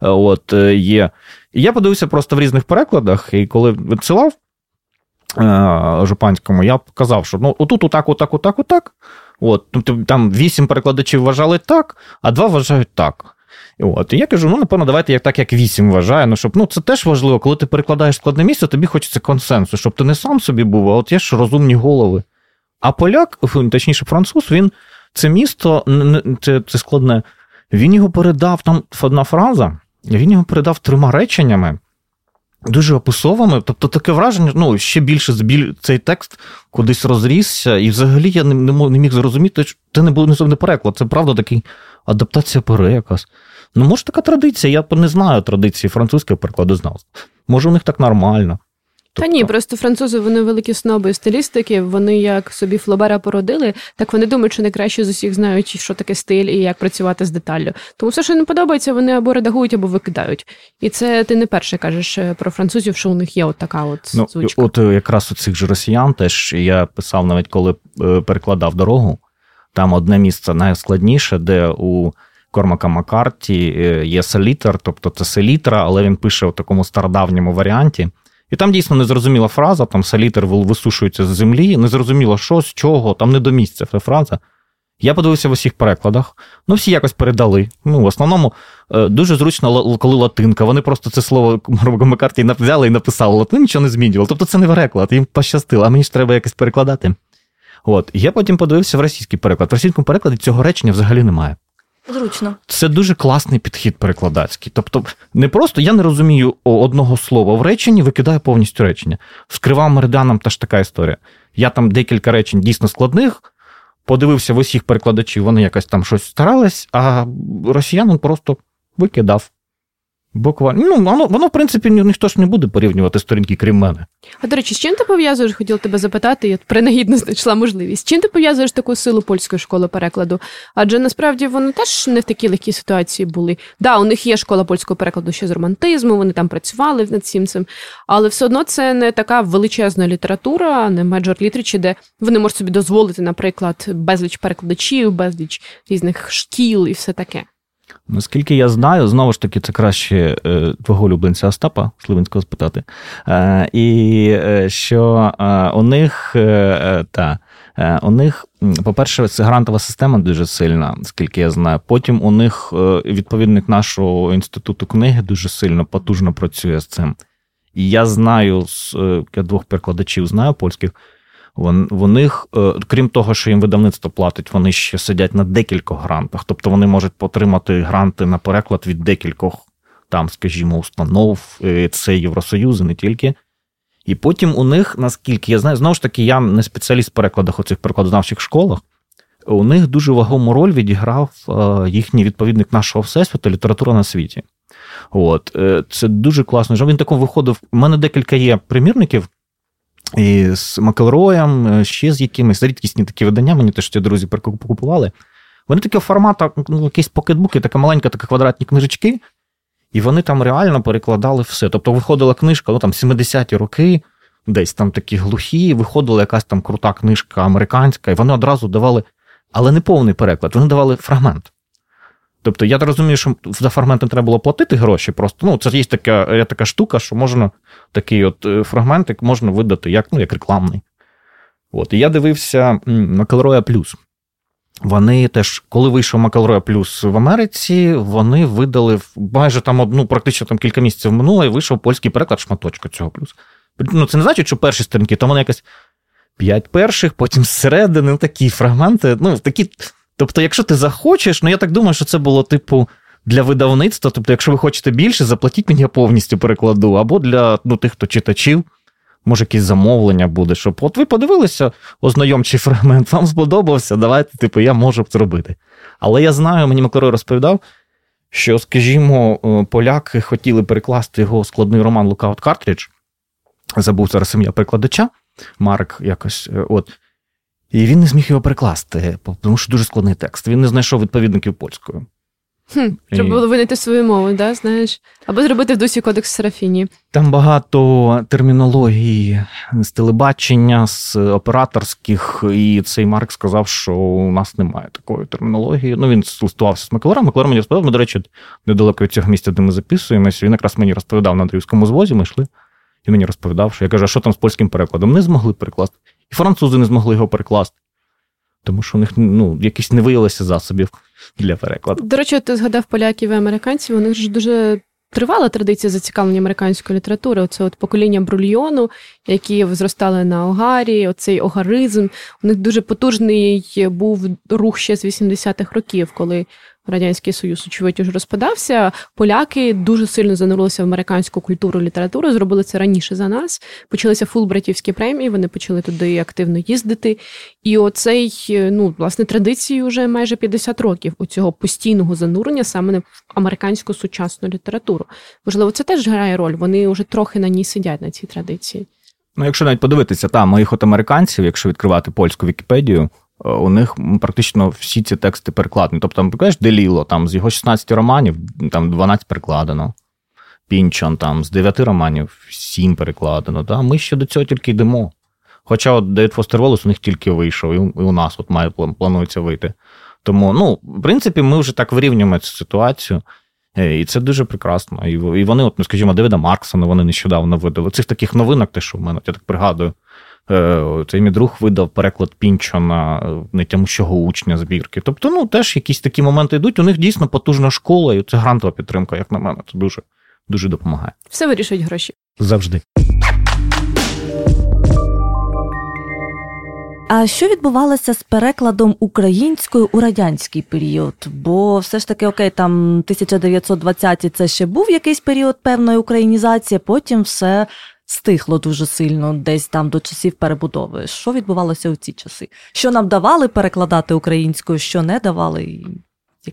От, є. І я подивився просто в різних перекладах, і коли відсилав е- Жупанському, я казав, що ну, отут отак, отак, отак, отак. От, там вісім перекладачів вважали так, а два вважають так. От, і я кажу, ну, напевно, давайте як так, як вісім вважає. Ну, щоб, ну, це теж важливо, коли ти перекладаєш складне місце, тобі хочеться консенсу, щоб ти не сам собі був, а от є ж розумні голови. А поляк, точніше француз, він це місто, це, це складне, він його передав, там одна фраза, він його передав трьома реченнями, дуже описовими, тобто таке враження, ну, ще більше збіль... цей текст кудись розрісся, і взагалі я не, не міг зрозуміти, що це не був не переклад, це правда такий адаптація переказ. Ну, може, така традиція, я не знаю традиції французького перекладознавства. Може, у них так нормально. Та ні, просто французи, вони великі сноби стилістики, вони як собі Флобера породили, так вони думають, що найкраще з усіх знають, що таке стиль і як працювати з деталлю. Тому все, що їм подобається, вони або редагують, або викидають. І це ти не перше кажеш про французів, що у них є от така от звучка. Ну, от якраз у цих же росіян теж, я писав навіть, коли перекладав «Дорогу», там одне місце найскладніше, де у Кормака Маккарті є селітер, тобто це селітра, але він пише у такому стародавньому варіанті. І там дійсно незрозуміла фраза, там селітер висушується з землі, незрозуміло що, з чого, там не до місця ця фраза. Я подивився в усіх перекладах, ну всі якось передали. Ну, в основному дуже зручно, коли латинка, вони просто це слово Маккарті взяли і написали латин, нічого не змінювали. Тобто це не переклад, їм пощастило, а мені ж треба якось перекладати. От, я потім подивився в російський переклад. В російському перекладі цього речення взагалі немає. Зручно. Це дуже класний підхід перекладацький. Тобто, не просто я не розумію одного слова в реченні, викидаю повністю речення. З Кривавим Меридіаном теж така історія. Я там декілька речень дійсно складних, подивився в усіх перекладачів, вони якось там щось старались, а росіянин просто викидав. Буквально. Ну, воно, воно, в принципі, ніхто ж не буде порівнювати сторінки, крім мене. А, до речі, з чим ти пов'язуєш, хотіла тебе запитати, я принагідно знайшла можливість, з чим ти пов'язуєш таку силу польської школи перекладу? Адже, насправді, вони теж не в такій легкій ситуації були. Так, да, у них є школа польського перекладу ще з романтизму, вони там працювали над всім цим, але все одно це не така величезна література, не major literature, де вони можуть собі дозволити, наприклад, безліч перекладачів, безліч різних шкіл і все таке. Наскільки я знаю, знову ж таки, це краще е, твого улюбленця Остапа Славинського спитати. Е, і е, що е, у них, е, та, е, у них, по-перше, грантова система дуже сильна, скільки я знаю. Потім у них е, відповідник нашого інституту книги дуже сильно, потужно працює з цим. І я знаю, з, е, я двох перекладачів знаю польських, в них, крім того, що їм видавництво платить, вони ще сидять на декількох грантах. Тобто вони можуть отримати гранти на переклад від декількох, там, скажімо, установ, це Євросоюз, не тільки. І потім у них, наскільки я знаю, знову ж таки, я не спеціаліст в перекладах у цих перекладознавчих школах, у них дуже вагому роль відіграв їхній відповідник нашого всесвіту «Література на світі». От, це дуже класно. Він таком виходив, у мене декілька є примірників, і з Макелроєм, ще з якимись рідкісні такі видання, мені теж ті друзі покупували. Вони такого формату, ну, якісь покетбуки, така маленька, така квадратні книжечки, і вони там реально перекладали все. Тобто виходила книжка, ну, там, сімдесяті роки, десь там такі глухі, виходила якась там крута книжка американська, і вони одразу давали, але не повний переклад, вони давали фрагмент. Тобто, я розумію, що за фрагмент не треба було платити гроші просто. Ну, це є така, є така штука, що можна такий от фрагментик можна видати як, ну, як рекламний. От. І я дивився Макелроя Плюс. Вони теж, коли вийшов Макелроя Плюс в Америці, вони видали майже там одну, практично там кілька місяців минуло, і вийшов польський переклад шматочка цього Плюс. Ну, це не значить, що перші сторінки, там вони якось п'ять перших, потім зсередини, такі фрагменти, ну, такі... Тобто, якщо ти захочеш, ну, я так думаю, що це було, типу, для видавництва, тобто, якщо ви хочете більше, заплатіть мені, я повністю перекладу, або для, ну, тих, хто читачів, може, якесь замовлення буде, щоб, от ви подивилися ознайомчий фрагмент, вам сподобався, давайте, типу, я можу зробити. Але я знаю, мені Макарой розповідав, що, скажімо, поляки хотіли перекласти його складний роман «Лукаут Картридж», забув зараз ім'я перекладача, Марк якось, от, і він не зміг його перекласти, тому що дуже складний текст. Він не знайшов відповідників польською. Хм, і... Треба було винайти свою мову, да, знаєш? Або зробити в дусі кодекс Серафіні. Там багато термінології з телебачення, з операторських, і цей Марк сказав, що у нас немає такої термінології. Ну, він листувався з Макелором. Макелор мені розповідав, ми, до речі, недалеко від цього місця, де ми записуємося, він якраз мені розповідав на Андріївському звозі, ми йшли. І мені розповідав, що я кажу, а що там з польським перекладом? Не змогли перекласти. І французи не змогли його перекласти. Тому що у них, ну, якісь не виявилося засобів для перекладу. До речі, ти згадав поляків і американців, у них ж дуже тривала традиція зацікавлення американської літератури. Оце от покоління Брульйону, які зростали на огарі, оцей огаризм. У них дуже потужний був рух ще з вісімдесятих років, коли Радянський Союз, очевидь, уже розпадався. Поляки дуже сильно занурилися в американську культуру, літературу, зробили це раніше за нас. Почалися фулбрайтівські премії, вони почали туди активно їздити. І оцей, ну, власне, традиції вже майже п'ятдесят років у цього постійного занурення саме в американську сучасну літературу. Можливо, це теж грає роль, вони вже трохи на ній сидять, на цій традиції. Ну, якщо навіть подивитися, там, моїх от американців, якщо відкривати польську Вікіпедію, у них практично всі ці тексти перекладені. Тобто, там, покажеш, Деліло, там з його шістнадцяти романів, там дванадцять перекладено. Пінчон, там з дев'яти романів сім перекладено. Да? Ми ще до цього тільки йдемо. Хоча от Девід Фостер Воллес у них тільки вийшов, і у нас от має, планується вийти. Тому, ну, в принципі, ми вже так вирівнюємо цю ситуацію. І це дуже прекрасно. І вони, от, скажімо, Девіда Марксона вони нещодавно видали. Цих таких новинок, те, що в мене, я так пригадую, цей мій друг видав переклад Пінчона найтямущого учня збірки. Тобто, ну, теж якісь такі моменти йдуть. У них дійсно потужна школа, і це грантова підтримка, як на мене, це дуже, дуже допомагає. Все вирішують гроші. Завжди. А що відбувалося з перекладом українською у радянський період? Бо все ж таки, окей, там тисяча дев'ятсот двадцяті це ще був якийсь період певної українізації, потім все стихло дуже сильно десь там до часів перебудови. Що відбувалося у ці часи? Що нам давали перекладати українською, що не давали?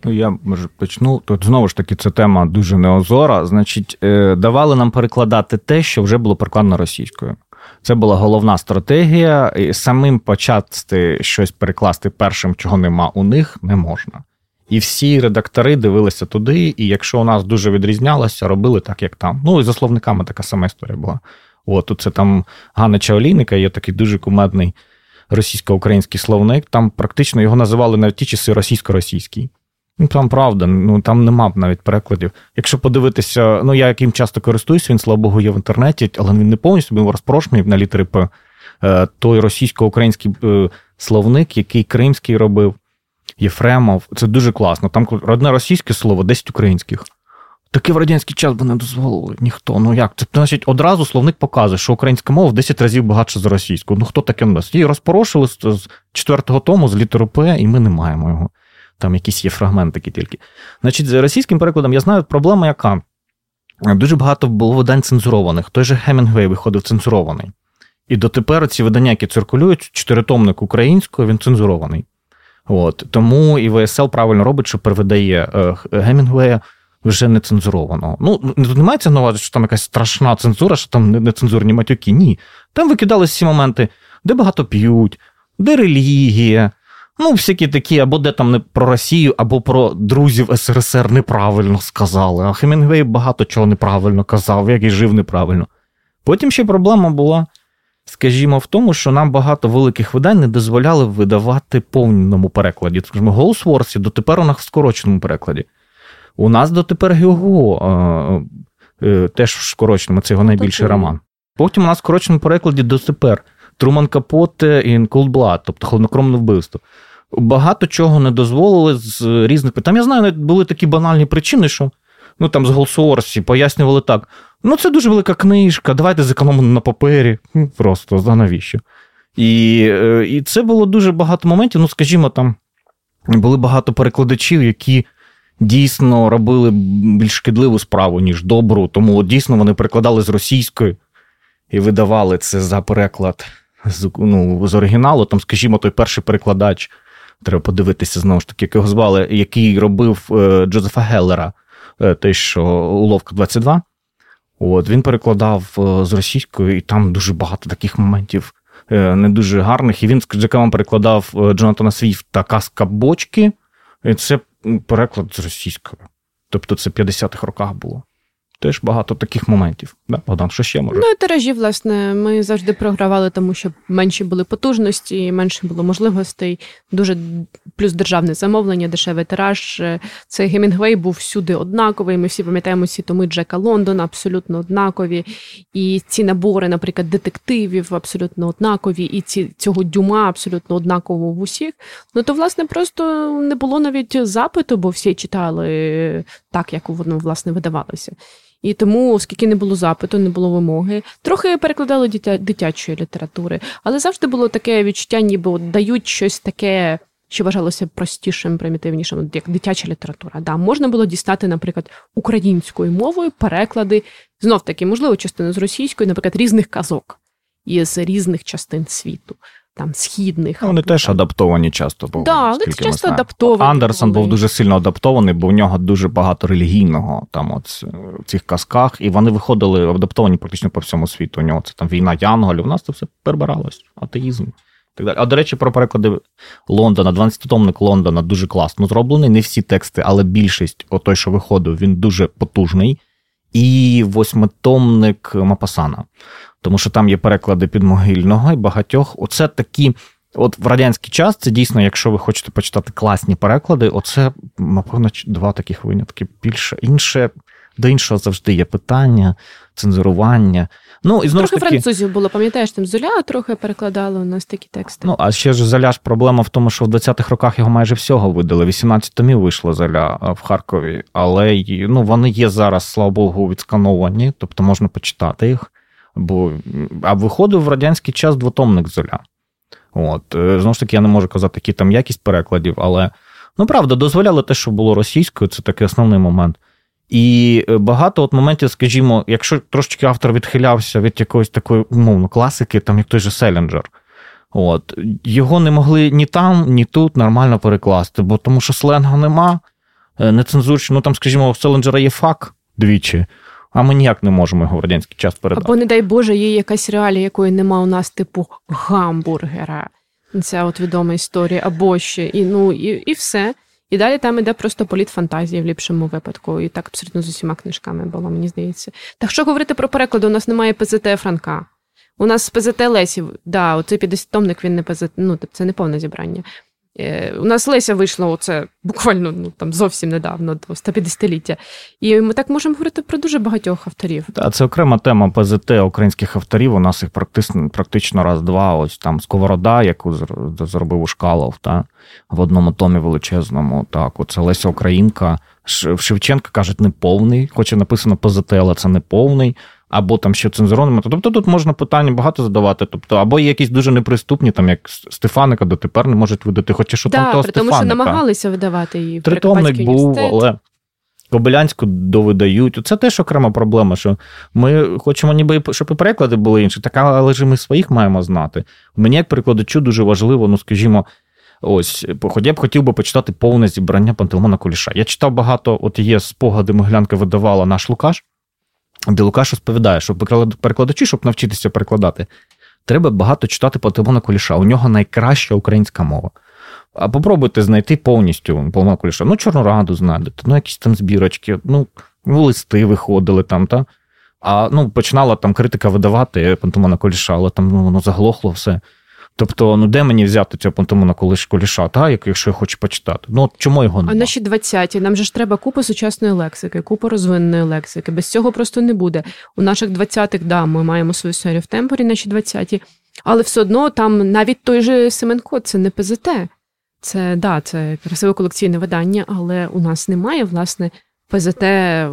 Ну, я, може, почну. Тут, знову ж таки, ця тема дуже неозора. Значить, давали нам перекладати те, що вже було перекладено російською. Це була головна стратегія. І самим почати щось перекласти першим, чого нема у них, не можна. І всі редактори дивилися туди, і якщо у нас дуже відрізнялося, робили так, як там. Ну, і за словниками така сама історія була. От, тут це там Ганна Чаолійника, є такий дуже кумедний російсько-український словник. Там практично його називали навіть ті часи російсько-російський. Ну, там правда, ну там нема навіть перекладів. Якщо подивитися, ну я яким часто користуюсь, він, слава Богу, є в інтернеті, але він не повністю був розпрошений на літери П. Той російсько-український словник, який кримський робив, Єфремов, це дуже класно. Там одне російське слово, десять українських. Таке в радянський час би не дозволили ніхто. Ну як? Це значить, одразу словник показує, що українська мова в десять разів багатша за російську. Ну хто таке в нас? Її розпорошили з четвертого тому з літеру П, і ми не маємо його. Там якісь є фрагментики тільки. Значить, з російським перекладом я знаю, проблема яка. Дуже багато було видань цензурованих. Той же Гемінгвей виходив цензурований. І дотепер ці видання, які циркулюють, чотиритомник українською, він цензурований. От. Тому і ВСЛ правильно робить, що перевидає Гемінгвея вже нецензурованого. Ну, тут не мається на увазі, що там якась страшна цензура, що там нецензурні матюки. Ні. Там викидались всі моменти, де багато п'ють, де релігія, ну, всякі такі, або де там не про Росію, або про друзів ес ер ес ер неправильно сказали. А Хемінгвей багато чого неправильно казав, як і жив неправильно. Потім ще проблема була, скажімо, в тому, що нам багато великих видань не дозволяли видавати повному перекладі. Скажімо, Голсворсі дотепер у нас в скороченому перекладі. У нас дотепер Гюго е, е, теж в скороченому, це його найбільший роман. Потім у нас в скороченому перекладі дотепер Труман Капот і Cold Blood, тобто «Холоднокровне вбивство». Багато чого не дозволили з різних питань. Там, я знаю, були такі банальні причини, що ну, там з Голсворсі пояснювали так. Ну, це дуже велика книжка, давайте зекономимо на папері. Просто, за навіщо? І, і це було дуже багато моментів. Ну, скажімо, там були багато перекладачів, які дійсно робили більш шкідливу справу, ніж добру. Тому от, дійсно вони перекладали з російської і видавали це за переклад з, ну, з оригіналу. Там, скажімо, той перший перекладач, треба подивитися, знову ж таки, якого звали, який робив е, Джозефа Геллера, е, той, що «Уловка двадцять два». От, він перекладав з російської, і там дуже багато таких моментів не дуже гарних. І він, скажімо, перекладав Джонатана Свіфта «Казка бочки», і це переклад з російської. Тобто це в п'ятдесятих роках було. Теж багато таких моментів. Да? Богдан, що ще може? Ну, і тиражі, власне, ми завжди програвали, тому що менші були потужності, менше було можливостей, дуже плюс державне замовлення, дешевий тираж. Це Гемінгвей був всюди однаковий, ми всі пам'ятаємо ці томи Джека Лондона, абсолютно однакові, і ці набори, наприклад, детективів абсолютно однакові, і ці, цього Дюма абсолютно однаково в усіх. Ну, то, власне, просто не було навіть запиту, бо всі читали так, як воно, власне, видавалося. І тому, оскільки не було запиту, не було вимоги, трохи перекладали дитя, дитячої літератури. Але завжди було таке відчуття, ніби от дають щось таке, що вважалося простішим, примітивнішим, як дитяча література. Да, можна було дістати, наприклад, українською мовою переклади, знов-таки, можливо, частину з російської, наприклад, різних казок із різних частин світу. Там, східних. Вони або, теж там. адаптовані часто були. Да, але часто адаптовані. Андерсон були. Був дуже сильно адаптований, бо в нього дуже багато релігійного там от в цих казках, і вони виходили адаптовані практично по всьому світу. У нього це там «Війна янголів», у нас це все перебиралось, атеїзм і так далі. А, до речі, про переклади Лондона, дванадцятитомник Лондона дуже класно зроблений, не всі тексти, але більшість, о той, що виходив, він дуже потужний. І восьмитомник Мапасана. Тому що там є переклади Підмогильного і багатьох. Оце такі, от в радянський час, це дійсно, якщо ви хочете почитати класні переклади, оце, напевно, два таких винятки більше. Інше, до іншого завжди є питання, цензурування. Ну, і трохи таки, французів було, пам'ятаєш, там Золя трохи перекладали у нас такі тексти. Ну, а ще ж Золя ж проблема в тому, що в двадцятих роках його майже всього видали. вісімнадцять томів вийшло Золя в Харкові, але ну, вони є зараз, слава Богу, відскановані, тобто можна почитати їх. Бо, а виходив в радянський час двотомник Золя. От. Знову ж таки, я не можу казати, які там якість перекладів, але, ну, правда, дозволяли те, що було російською, це такий основний момент. І багато от моментів, скажімо, якщо трошечки автор відхилявся від якоїсь такої, умовно, класики, там як той же Селінджер, от, його не могли ні там, ні тут нормально перекласти, бо тому що сленгу нема, нецензурщина, ну, там, скажімо, у Селінджера є «фак» двічі, а ми ніяк не можемо його в радянський час передати. Або, не дай Боже, є якась реалія, якої нема у нас, типу гамбургера, ця от відома історія, або ще, і, ну, і, і все. І далі там іде просто політ фантазії в ліпшому випадку. І так абсолютно з усіма книжками було, мені здається. Так що говорити про переклади? У нас немає ПЗТ Франка. У нас ПЗТ Лесі, да, оцей п'ятдесятитомник, він не ПЗТ, ну, це не повне зібрання. Е, у нас Леся вийшла оце буквально, ну, там зовсім недавно, до сто п'ятдесятиліття. І ми так можемо говорити про дуже багатьох авторів. А це окрема тема ПЗТ українських авторів. У нас їх практично, практично раз-два. Ось там Сковорода, яку зробив Ушкалов, та, в одному томі величезному. Так, оце Леся Українка. Шевченка, кажуть, неповний. Хоча написано ПЗТ, але це неповний. Або там ще цензуроними. Тобто тут можна питання багато задавати. Тобто, або є якісь дуже неприступні, там як Стефаника дотепер не можуть видати, хоча що да, там того Стефаника. Так, при тому, що намагалися видавати її в Прикарпатський університет. Тритомник був, але Кобилянську довидають. Це теж окрема проблема, що ми хочемо ніби, щоб і переклади були інші, так, але ж ми своїх маємо знати. Мені як перекладачу дуже важливо, ну скажімо, Ось, я б хотів би почитати повне зібрання Пантелеймона Коліша. Я читав багато, от є спогади Миглянка видавала «Наш Лукаш», де Лукаш розповідає, що перекладачі, щоб навчитися перекладати, треба багато читати Пантелеймона Коліша. У нього найкраща українська мова. А попробуйте знайти повністю Пантелеймона Коліша. Ну, Чорнораду знайдете, ну, якісь там збірочки, ну, листи виходили там, та. А, ну, починала там критика видавати Пантелеймона Коліша, але там, ну, воно заглохло все. Тобто, ну, де мені взяти цього Пантелеймона Коліша, та, якщо я хочу почитати? Ну, от чому його немає? А наші двадцяті, нам же ж треба купа сучасної лексики, купа розвиненої лексики. Без цього просто не буде. У наших двадцятих, да, ми маємо свою серію в Темпорі, наші двадцяті, але все одно там навіть той же Семенко, це не ПЗТ. Це, да, це красиве колекційне видання, але у нас немає, власне, ПЗТ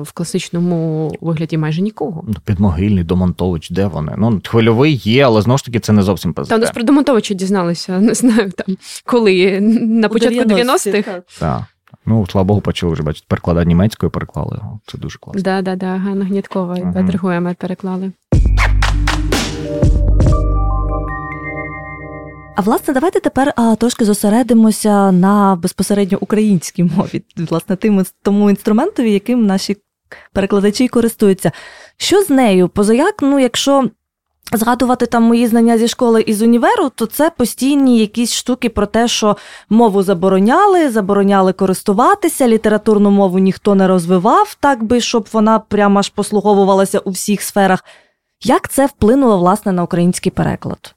в класичному вигляді майже нікого. Підмогильний, Домонтович, де вони? Ну, Хвильовий є, але знову ж таки це не зовсім ПЗТ. Та у нас про Домонтовича дізналися, не знаю, там, коли, на початку дев'яностих. Так. Так. Ну, слава Богу, почали вже, бачите, перекладати німецькою, переклали його. Це дуже класно. Так, так, так, Ганна Гняткова і Петр Гуємер переклали. А, власне, давайте тепер а, трошки зосередимося на безпосередньо українській мові, власне, тим, тому інструментові, яким наші перекладачі користуються. Що з нею? Позаяк, ну, якщо згадувати там мої знання зі школи і з універу, то це постійні якісь штуки про те, що мову забороняли, забороняли користуватися, літературну мову ніхто не розвивав, так би, щоб вона прямо аж послуговувалася у всіх сферах. Як це вплинуло, власне, на український переклад?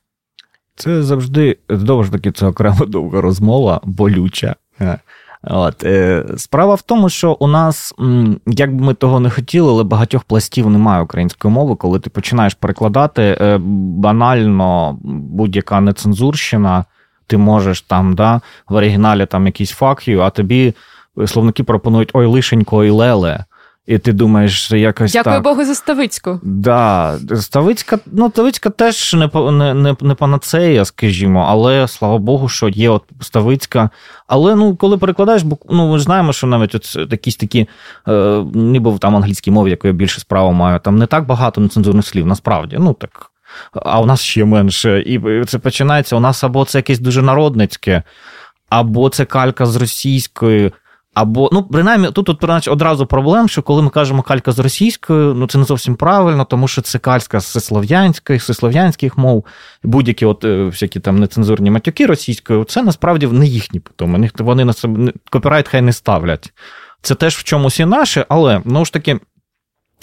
Це завжди, знову ж таки, це окрема довга розмова, болюча. От. Справа в тому, що у нас, як би ми того не хотіли, але багатьох пластів немає української мови, коли ти починаєш перекладати банально будь-яка нецензурщина, ти можеш там, да, в оригіналі там якийсь фак'ю, а тобі словники пропонують «ой, лишенько, ой, леле». І ти думаєш, що якось Дякую так... Дякую Богу за Ставицьку. Да, Ставицька, ну, Ставицька теж не, не, не, не панацея, скажімо, але, слава Богу, що є от Ставицька. Але, ну, коли перекладаєш, ну, ми ж знаємо, що навіть от якісь такі, е, ніби там англійській мові, яку я більше справу маю, там не так багато нецензурних слів, насправді, ну, так... А у нас ще менше. І це починається, у нас або це якесь дуже народницьке, або це калька з російської, або, ну, принаймні, тут от, одразу проблем, що коли ми кажемо калька з російською, ну, це не зовсім правильно, тому що це калька з слов'янських, з слов'янських мов, будь-які от всякі там нецензурні матюки російською, це насправді не їхні потім, вони на себе копірайт хай не ставлять. Це теж в чомусь і наше, але, ну ж таки,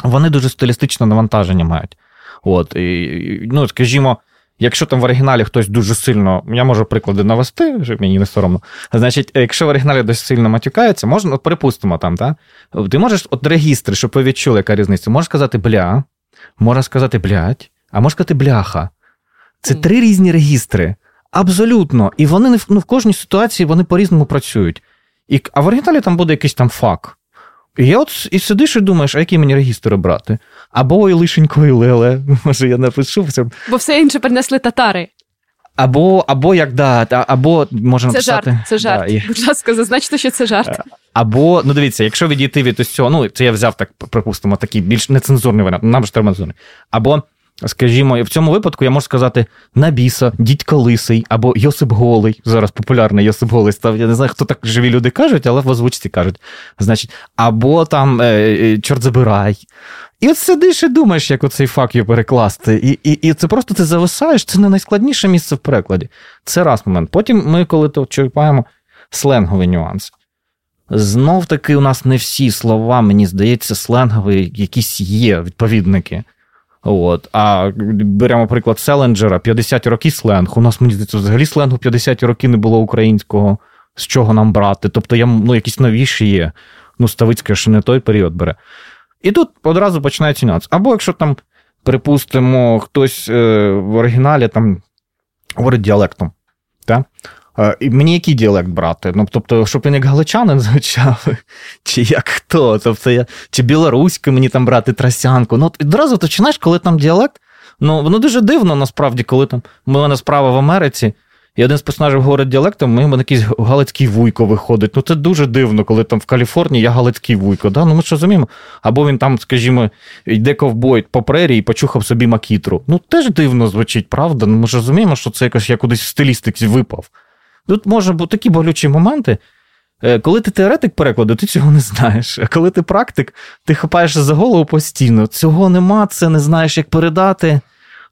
вони дуже стилістичне навантаження мають. От, і, ну, скажімо, якщо там в оригіналі хтось дуже сильно, я можу приклади навести, щоб мені не соромно, значить, якщо в оригіналі досить сильно матюкається, можна, от припустимо там, та? Ти можеш, от регістри, щоб ви відчули, яка різниця, можеш сказати бля, можеш сказати блять, а можеш сказати бляха. Це три різні регістри, абсолютно, і вони, ну, в кожній ситуації вони по-різному працюють. І, а в оригіналі там буде якийсь там фак. І я от і сидиш і думаєш, а який мені регістр обрати? Або «ой, лишенько, і леле», може я напишу. Бо все інше принесли татари. Або, або як, да, або можна це написати... Жарт, це жарт, це да, жарт. Будь ласка, зазначте, що це жарт. Або, ну дивіться, якщо відійти від ось цього, ну це я взяв, так, припустимо, такий більш нецензурний варіант, нам ж треба нецензурний. Або, скажімо, в цьому випадку я можу сказати «на біса», «дідько лисий» або «Йосип Голий». Зараз популярний «Йосип Голий» став. Я не знаю, хто так живі люди кажуть, але в озвучці кажуть. Значить, або там «чорт забирай». І от сидиш і думаєш, як оцей факт її перекласти. І, і, і це просто ти зависаєш, це не найскладніше місце в перекладі. Це раз момент. Потім ми, коли то чіпаємо сленговий нюанс. Знов таки у нас не всі слова, мені здається, сленгові якісь є відповідники. От. А беремо приклад Селенджера, п'ятдесяті роки сленг. У нас, мені здається, взагалі сленгу п'ятдесяті роки не було українського, з чого нам брати. Тобто, я, ну, якісь новіші є. Ну, Ставицька ще не той період бере. І тут одразу починається нюанс. Або якщо там, припустимо, хтось е, в оригіналі там говорить діалектом, так? І мені який діалект брати? Ну, тобто, щоб він як галичанин звучав, чи як хто, тобто, я, чи білоруською мені там брати, трасянку. Ну, одразу ти починаєш, коли там діалект, ну, воно дуже дивно, насправді, коли там, ми мене справа в Америці, і один з персонажів говорить діалектом, і в мене якийсь галицький вуйко виходить. Ну, це дуже дивно, коли там в Каліфорнії я галицький вуйко, да? Ну, ми ж розуміємо. Або він там, скажімо, йде ковбой по прерії і почухав собі макітру. Ну, теж дивно звучить, правда? Ну, ми ж розуміємо, що це якось я кудись в стилістиці випав. Тут можуть бути такі болючі моменти. Коли ти теоретик перекладу, ти цього не знаєш. А коли ти практик, ти хапаєшся за голову постійно. Цього нема, це не знаєш, як передати.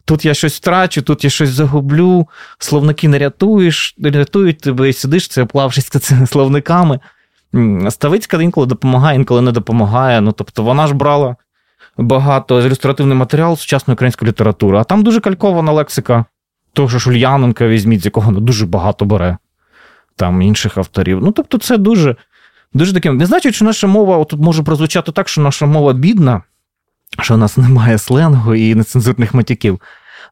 Тут я щось втрачу, тут я щось загублю. Словники не рятуєш, не рятують тебе і сидиш, це оплавшись цими словниками. Ставицька інколи допомагає, інколи не допомагає. Ну, тобто вона ж брала багато ілюстративний матеріал сучасної української літератури. А там дуже калькована лексика. Того ж Ульяненка візьміть, з якого вона дуже багато бере. Там інших авторів. Ну, тобто це дуже, дуже таке. Не значить, що наша мова, от може прозвучати так, що наша мова бідна, що в нас немає сленгу і нецензурних матюків.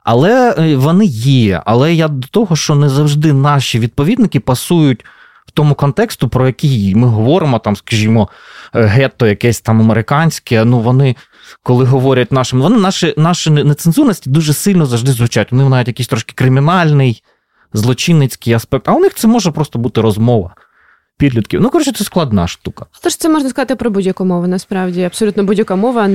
Але вони є. Але я до того, що не завжди наші відповідники пасують в тому контексту, про який ми говоримо, там, скажімо, гетто якесь там американське, ну, вони, коли говорять нашим, вони наші, наші нецензурності дуже сильно завжди звучать. Вони навіть якийсь трошки кримінальний, злочинницький аспект, а у них це може просто бути розмова підлітків. Ну, коротше, це складна штука. Тож це можна сказати про будь-яку мову, насправді. Абсолютно будь-яка мова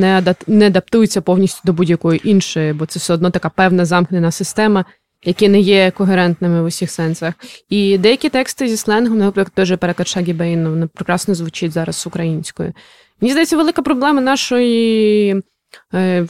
не адаптується повністю до будь-якої іншої, бо це все одно така певна замкнена система, які не є когерентними в усіх сенсах. І деякі тексти зі сленгом, наприклад, теж перекат Шагі Бейну, вона прекрасно звучить зараз українською. Мені здається, велика проблема нашої,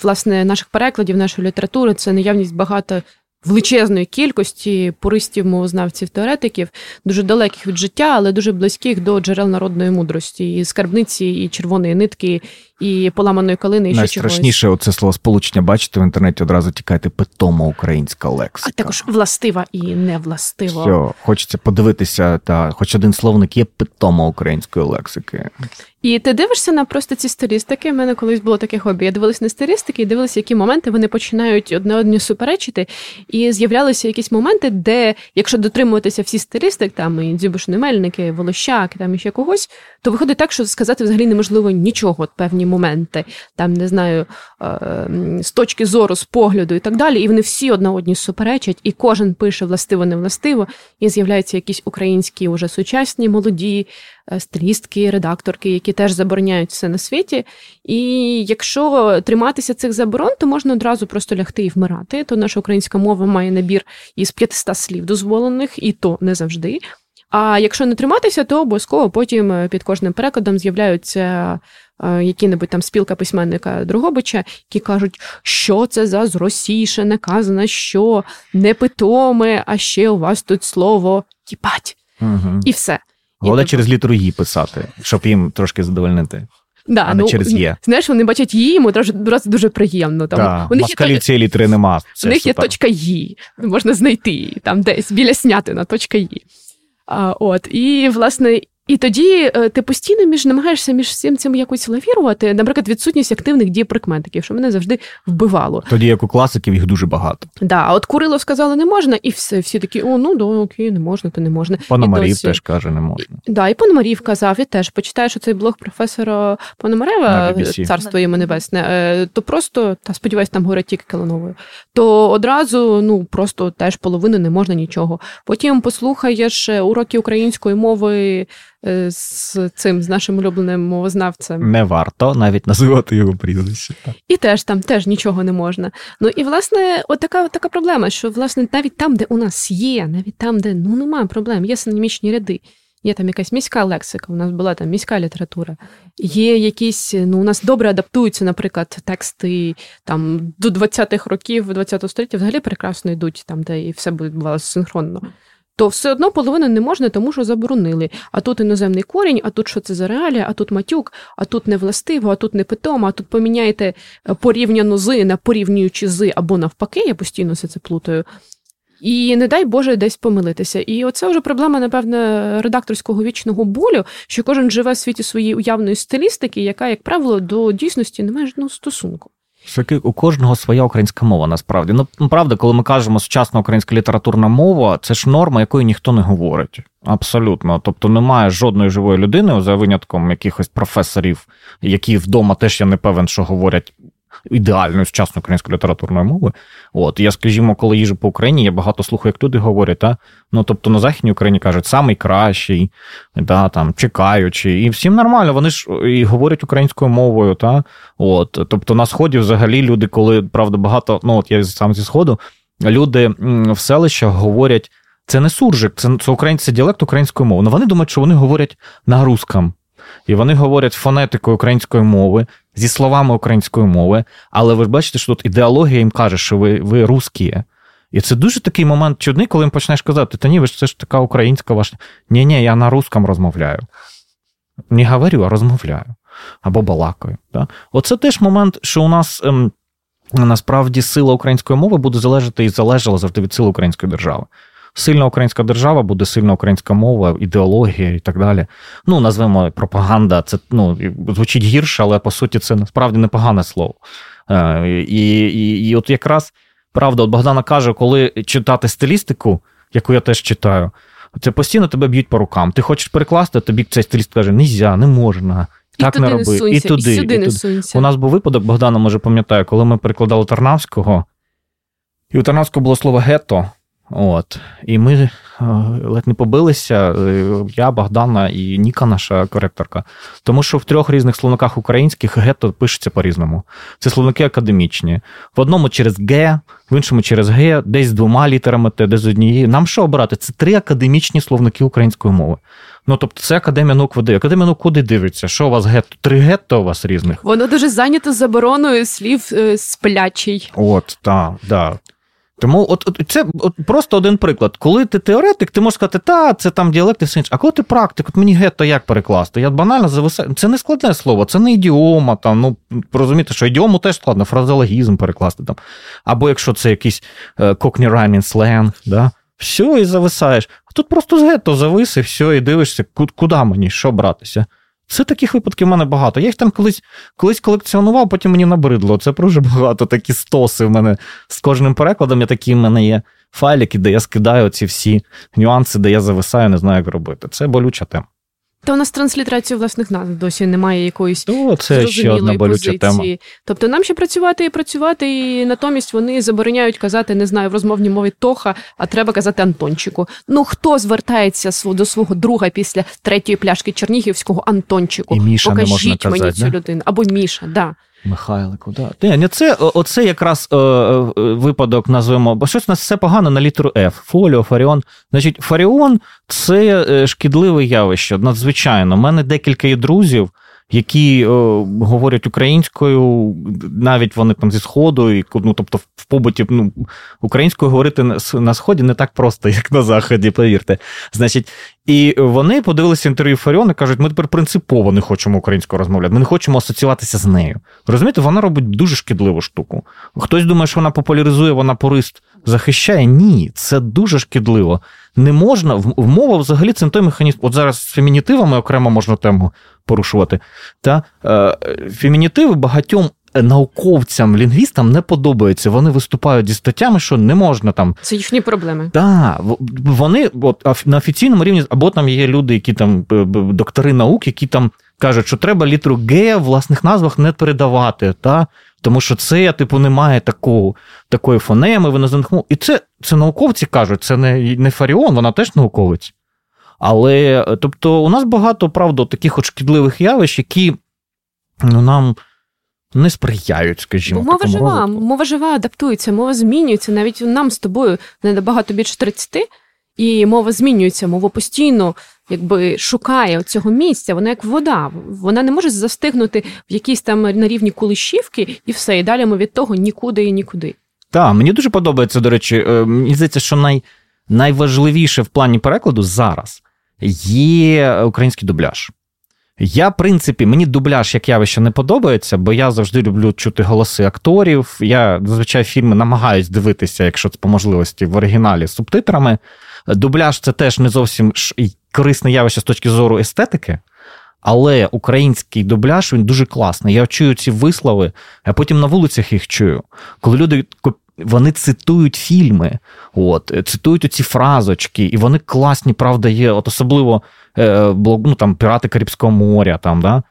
власне, наших перекладів, нашої літератури – це наявність багато величезної кількості пуристів, мовознавців, теоретиків, дуже далеких від життя, але дуже близьких до джерел народної мудрості, і скарбниці, і червоної нитки, і поламаної калини, і ще чогось. Найстрашніше оце словосполучення бачите в інтернеті, одразу тікайте питома українська лексика. А також властива і невластива. Все, хочеться подивитися, та хоч один словник є питома української лексики. І ти дивишся на просто ці стилістики. У мене колись було таке хобі. Я дивилась на стилістики і дивилась, які моменти вони починають одне одній суперечити. І з'являлися якісь моменти, де, якщо дотримуватися всі стилістик, там і Дзюбиш-Немельники, Волощак, там і ще когось, то виходить так, що сказати взагалі неможливо нічого, от певні моменти, там, не знаю, з точки зору, з погляду і так далі. І вони всі одна одній суперечать, і кожен пише властиво-невластиво, і з'являються якісь українські уже сучасні, молоді стилістки, редакторки, які теж забороняють все на світі. І якщо триматися цих заборон, то можна одразу просто лягти і вмирати. То наша українська мова має набір із п'ятсот слів дозволених, і то не завжди. А якщо не триматися, то обов'язково потім під кожним перекладом з'являються які-небудь там спілка письменника Дрогобича, які кажуть, що це за зросіше, наказано, що не питоме, а ще у вас тут слово «їбать». Угу. І все. Головне через літеру «Ї» писати, щоб їм трошки задовольнити. Да, а ну, не через «Є». Знаєш, вони бачать «Ї», йому одразу дуже приємно. Там. Да, у них москалі є... цієї літери нема. У них є там точка «Ї», можна знайти її, там десь, біля Снятина, точка «Ї». А, от, і, власне, і тоді ти постійно між намагаєшся між всім цим якось лавірувати, наприклад, відсутність активних дій прикметників, що мене завжди вбивало. Тоді, як у класиків, їх дуже багато. Так, да, а от Курило сказали не можна, і все, всі такі, о, ну, да, окей, не можна, то не можна. Пономарів досі... теж каже, не можна. Так, да, і Пономарів казав, і теж, почитаєш оцей блог професора Пономарева, царство йому небесне, то просто, та сподіваюсь, там горять тільки Калановою, то одразу, ну, просто теж половини не можна нічого. Потім послухаєш уроки української мови з цим, з нашим улюбленим мовознавцем. Не варто навіть називати його прізвище. І теж там теж нічого не можна. Ну і, власне, от така, от така проблема, що, власне, навіть там, де у нас є, навіть там, де, ну, немає проблем, є синонімічні ряди, є там якась міська лексика, у нас була там міська література, є якісь, ну, у нас добре адаптуються, наприклад, тексти там до двадцятих років, двадцятого століття взагалі прекрасно йдуть, там, де і все відбувалося синхронно. То все одно половину не можна, тому що заборонили. А тут іноземний корінь, а тут що це за реалія, а тут матюк, а тут невластиво, а тут непитомо, а тут поміняйте порівняно з на порівнюючи з або навпаки, я постійно все це плутаю. І не дай Боже десь помилитися. І оце вже проблема, напевно, редакторського вічного болю, що кожен живе в світі своєї уявної стилістики, яка, як правило, до дійсності не має жодного стосунку. Шаки у кожного своя українська мова, насправді. Ну, правда, коли ми кажемо сучасна українська літературна мова, це ж норма, якої ніхто не говорить. Абсолютно. Тобто немає жодної живої людини, за винятком якихось професорів, які вдома теж, я не певен, що говорять ідеальною сучасною українською літературною мовою. От, я, скажімо, коли їжджу по Україні, я багато слухаю, як люди говорять, а? Ну, тобто на Західній Україні кажуть, самий кращий, да, там, чекаючий, і всім нормально, вони ж і говорять українською мовою, та? От, тобто на Сході взагалі люди, коли, правда, багато, ну, от я сам зі Сходу, люди в селищах говорять Це не суржик, це, це український діалект української мови. Ну, вони думають, що вони говорять на русском. І вони говорять фонетикою української мови, зі словами української мови, але ви ж бачите, що тут ідеологія їм каже, що ви, ви русські. І це дуже такий момент чудний, коли їм почнеш казати, та ні, ви ж це ж така українська ваша... Ні-ні, я на русском розмовляю. Не говорю, а розмовляю. Або балакаю. Да? Оце теж момент, що у нас... Ем, насправді сила української мови буде залежати і залежала завжди від сили української держави. Сильна українська держава буде сильна українська мова, ідеологія і так далі. Ну, назвемо пропаганда, це ну, звучить гірше, але по суті це насправді непогане слово. І, і, і от якраз, правда, от Богдана каже, коли читати стилістику, яку я теж читаю, це постійно тебе б'ють по рукам. Ти хочеш перекласти, тобі цей стиліст каже, нельзя, не можна. Так і не роби, і туди, і, і туди. У нас був випадок, Богдана, може, пам'ятаю, коли ми перекладали Тарнавського, і у Тарнавського було слово «гетто», от, і ми е, ледь не побилися, я, Богдана і Ніка, наша коректорка, тому що в трьох різних словниках українських «гетто» пишеться по-різному. Це словники академічні. В одному через «г», в іншому через «г», десь з двома літерами «т», десь з однією. Нам що обирати? Це три академічні словники української мови. Ну, тобто, це Академія наук веде. Академія наук куди дивиться? Що у вас гетто? Три гетто у вас різних? Воно дуже зайнято забороною слів «сплячий». От, так, так. Тому от, от це от, просто один приклад. Коли ти теоретик, ти можеш сказати, та, це там діалекти, все інше. А коли ти практик, от мені гетто як перекласти? Я банально зависаю. Це не складне слово, це не ідіома. Там, ну, розумієте, що ідіому теж складно, фразеологізм перекласти. Там. Або якщо це якийсь кокні раймінг, сленг, да? Все, і зависаєш. А тут просто з гетто завис, і все, і дивишся, куди мені, що братися. Це таких випадків в мене багато. Я їх там колись, колись колекціонував, потім мені набридло. Це дуже багато, такі стоси в мене. З кожним перекладом я такі, в мене є файлики, де я скидаю ці всі нюанси, де я зависаю, не знаю, як робити. Це болюча тема. Та у нас транслітерацію власних назв досі немає якоїсь О, це зрозумілої ще одна позиції. Тема. Тобто нам ще працювати і працювати, і натомість вони забороняють казати, не знаю, в розмовній мові Тоха, а треба казати Антончику. Ну, хто звертається до свого друга після третьої пляшки чернігівського Антончику? І Міша Покажіть не можна казати, мені да? цю людину. Або Міша, так. Да. Михайлику, так. Да. Це, оце якраз е, випадок назвемо, бо щось у нас все погано на літеру F. Фоліо, Фаріон. Значить, Фаріон – це шкідливе явище, надзвичайно. У мене декілька є друзів, які е, говорять українською, навіть вони там зі Сходу, і, ну, тобто в побуті ну, українською говорити на, на Сході не так просто, як на Заході, повірте. Значить, і вони подивилися інтерв'ю Фаріона і кажуть, ми тепер принципово не хочемо українською розмовляти, ми не хочемо асоціюватися з нею. Розумієте, вона робить дуже шкідливу штуку. Хтось думає, що вона популяризує, вона порист захищає. Ні, це дуже шкідливо. Не можна, в мова взагалі це не той механізм. От зараз з фемінітивами окремо можна тему порушувати. Та фемінітиви багатьом науковцям, лінгвістам не подобаються. Вони виступають зі статтями, що не можна там... Це їхні проблеми. Так. Да, вони от, на офіційному рівні... Або там є люди, які там доктори наук, які там кажуть, що треба літеру «г» в власних назвах не передавати. Та? Тому що це, типу, немає такого, такої фонеми в іноземних мовах. І це, це науковці кажуть, це не, не Фаріон, вона теж науковець. Але, тобто, у нас багато, правда, таких от шкідливих явищ, які ну, нам... не сприяють, скажімо. Бо мова жива, розвитку. Мова жива адаптується, мова змінюється. Навіть нам з тобою не набагато більше тридцяти, і мова змінюється, мова постійно якби шукає цього місця, вона як вода, вона не може застигнути в якійсь там на рівні Кулешівки, і все, і далі ми від того нікуди і нікуди. Так, мені дуже подобається, до речі, мені здається, що най, найважливіше в плані перекладу зараз є український дубляж. Я, в принципі, мені дубляж як явище не подобається, бо я завжди люблю чути голоси акторів. Я, зазвичай, фільми намагаюсь дивитися, якщо це по можливості, в оригіналі з субтитрами. Дубляж – це теж не зовсім корисне явище з точки зору естетики, але український дубляж, він дуже класний. Я чую ці вислови, а потім на вулицях їх чую. Коли люди... Вони цитують фільми, от, цитують оці фразочки, і вони класні, правда, є, от особливо, е, ну, там, «Пірати Карибського моря», там, да,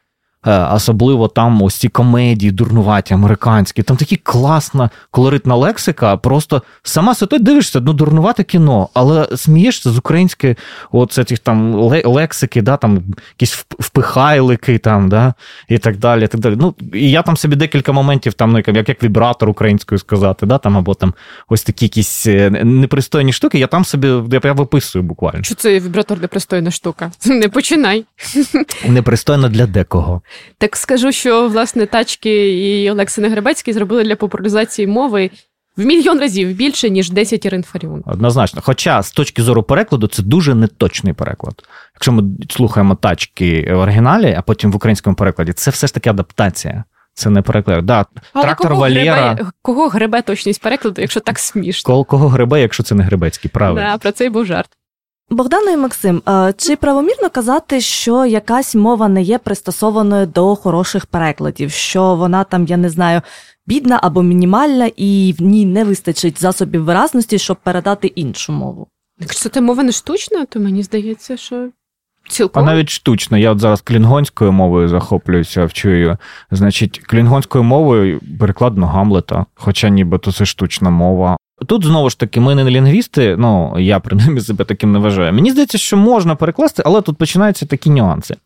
Особливо там ось ці комедії дурнуваті, американські. Там такі класна, колоритна лексика. Просто сама ситуація, дивишся, ну, дурнувате кіно, але смієшся з української оце тих там лексики, да, там якісь впихайлики там, да, і так далі, і так далі. Ну, і я там собі декілька моментів там, ну, як, як вібратор українською сказати, да, там, або там ось такі якісь непристойні штуки, я там собі, я, я виписую буквально. Що це вібратор непристойна штука? Не починай. Непристойно для декого. Так скажу, що, власне, тачки і Олексій Гребецький зробили для популяризації мови в мільйон разів більше, ніж десять ринфаріон. Однозначно. Хоча, з точки зору перекладу, це дуже неточний переклад. Якщо ми слухаємо тачки в оригіналі, а потім в українському перекладі, це все ж таки адаптація. Це не переклад. Да. Трактор кого Валєра... Гребе, кого гребе точність перекладу, якщо так смішно? Кого гребе, якщо це не Гребецький, правильно. Да, про це й був жарт. Богдана і Максим, чи правомірно казати, що якась мова не є пристосованою до хороших перекладів, що вона там, я не знаю, бідна або мінімальна, і в ній не вистачить засобів виразності, щоб передати іншу мову? Якщо та мова не штучна, то мені здається, що... Цілком. А навіть штучно. Я от зараз клінгонською мовою захоплююся, вчую. Значить, клінгонською мовою перекладено Гамлета, хоча нібито це штучна мова. Тут, знову ж таки, ми не лінгвісти, ну, я, принаймні, себе таким не вважаю. Мені здається, що можна перекласти, але тут починаються такі нюанси.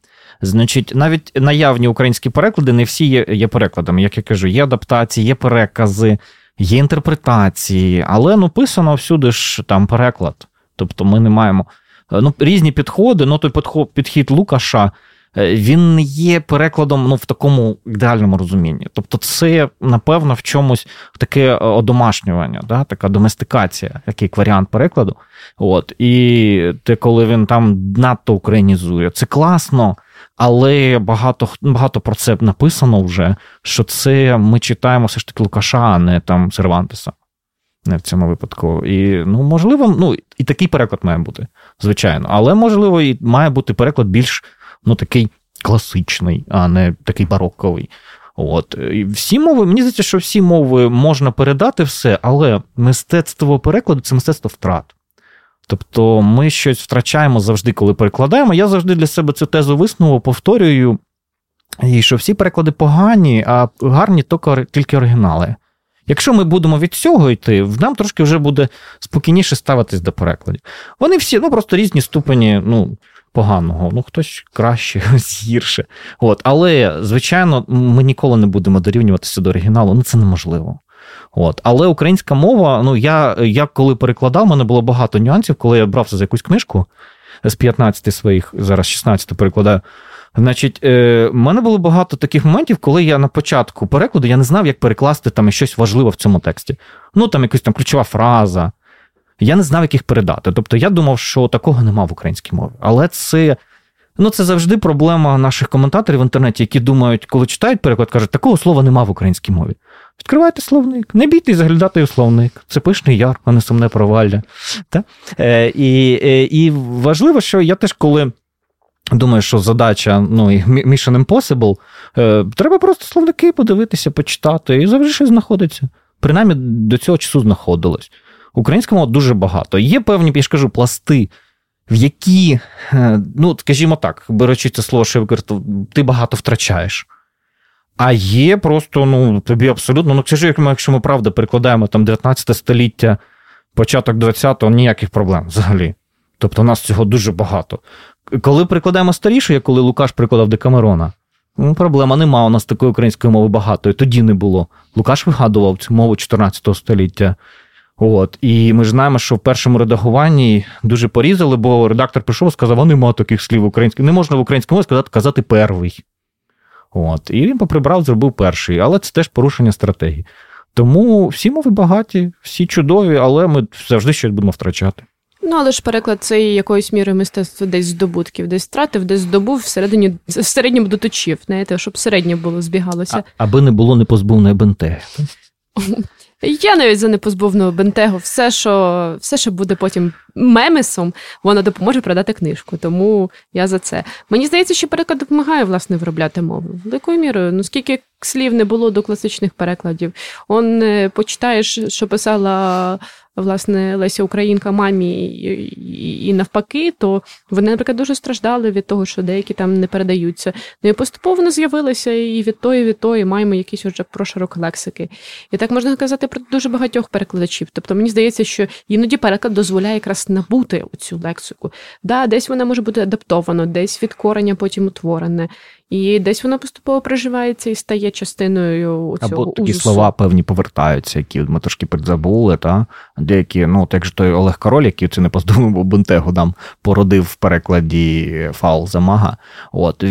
Значить, навіть наявні українські переклади не всі є, є перекладами. Як я кажу, є адаптації, є перекази, є інтерпретації, але, ну, писано всюди ж там переклад. Тобто ми не маємо... Ну, різні підходи, ну, той підхід Лукаша, він не є перекладом, ну, в такому ідеальному розумінні. Тобто це, напевно, в чомусь таке одомашнювання, да? Така доместикація, який варіант перекладу. От. І те, коли він там надто українізує, це класно, але багато, багато про це написано вже, що це ми читаємо все ж таки Лукаша, а не там Сервантеса. Не в цьому випадку. І, ну, можливо, ну, і такий переклад має бути, звичайно. Але, можливо, і має бути переклад більш, ну, такий класичний, а не такий бароковий. От. І всі мови, мені здається, що всі мови можна передати все, але мистецтво перекладу – це мистецтво втрат. Тобто ми щось втрачаємо завжди, коли перекладаємо. Я завжди для себе цю тезу виснову повторюю, і що всі переклади погані, а гарні тільки оригінали. Якщо ми будемо від цього йти, нам трошки вже буде спокійніше ставитись до перекладів. Вони всі, ну, просто різні ступені, ну, поганого. Ну, хтось краще, хтось гірше. От. Але, звичайно, ми ніколи не будемо дорівнюватися до оригіналу. Ну, це неможливо. От. Але українська мова, ну, я, я коли перекладав, в мене було багато нюансів, коли я брався за якусь книжку з п'ятнадцяти своїх, зараз шістнадцяти перекладаю. Значить, в мене було багато таких моментів, коли я на початку перекладу, я не знав, як перекласти там щось важливе в цьому тексті. Ну, там якась там ключова фраза. Я не знав, як їх передати. Тобто, я думав, що такого нема в українській мові. Але це, ну, це завжди проблема наших коментаторів в інтернеті, які думають, коли читають переклад, кажуть, такого слова нема в українській мові. Відкривайте словник, не бійтесь заглядати у словник. Це Пишний Яр, а не Сумне провалля. Та? Е, і, і важливо, що я теж, коли думаю, що задача, ну, Mission Impossible, е, треба просто словники подивитися, почитати, і завжди щось знаходиться. Принаймні, до цього часу знаходилось. Українська мова дуже багато. Є певні, я ж кажу, пласти, в які, е, ну, скажімо так, беручи це слово, що я використав, ти багато втрачаєш. А є просто, ну, тобі абсолютно, ну, скажу, якщо ми, правда, перекладаємо там дев'ятнадцяте століття, початок двадцятого, ніяких проблем взагалі. Тобто у нас цього дуже багато. Коли перекладаємо старіше, як коли Лукаш перекладав Декамерона, ну, проблема нема, у нас такої української мови багато, і тоді не було. Лукаш вигадував цю мову чотирнадцятого століття. От. І ми ж знаємо, що в першому редагуванні дуже порізали, бо редактор прийшов і сказав, а нема таких слів українських, не можна в українській мові сказати, казати «первий». От. І він поприбрав, зробив перший, але це теж порушення стратегії. Тому всі мови багаті, всі чудові, але ми завжди щось будемо втрачати. Ну, але ж переклад – це якоюсь мірою мистецтво десь здобутків, десь втратив, десь здобув, всередині, в середньому доточив, знаєте, щоб середнє було, збігалося. А, аби не було непозбувної бентеги. Я навіть за непозбувну бентегу. Все що, все, що буде потім мемесом, воно допоможе продати книжку. Тому я за це. Мені здається, що переклад допомагає, власне, виробляти мову. Великою мірою. Ну, скільки слів не було до класичних перекладів. Он почитаєш, що писала власне, Леся Українка мамі і, і навпаки, то вони, наприклад, дуже страждали від того, що деякі там не передаються. Ну і поступово вони з'явилися і від тої, і від тої, маємо якісь уже проширок лексики. І так можна казати про дуже багатьох перекладачів. Тобто, мені здається, що іноді переклад дозволяє якраз набути цю лексику. Да, десь вона може бути адаптована, десь від корення потім утворене. І десь воно поступово проживається і стає частиною цього або такі узусу. Слова певні повертаються, які ми трошки підзабули, та деякі, ну, так же той Олег Король, який це не поздумав, бо Бентегу там породив в перекладі фаул замага. От,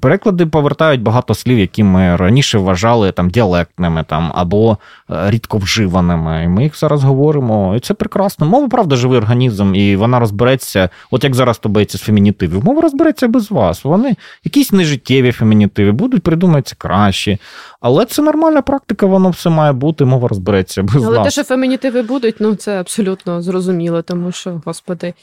переклади повертають багато слів, які ми раніше вважали там діалектними, там або рідко вживаними. І ми їх зараз говоримо, і це прекрасно. Мова, правда, живий організм, і вона розбереться, от як зараз то бається з фемінітивів, мова розбереться без вас. Вони якісь нежиттєві фемінітиви будуть, придумаються краще. Але це нормальна практика, воно все має бути, мова розбереться без нас. Але те, що фемінітиви будуть, ну це абсолютно зрозуміло, тому що, господи,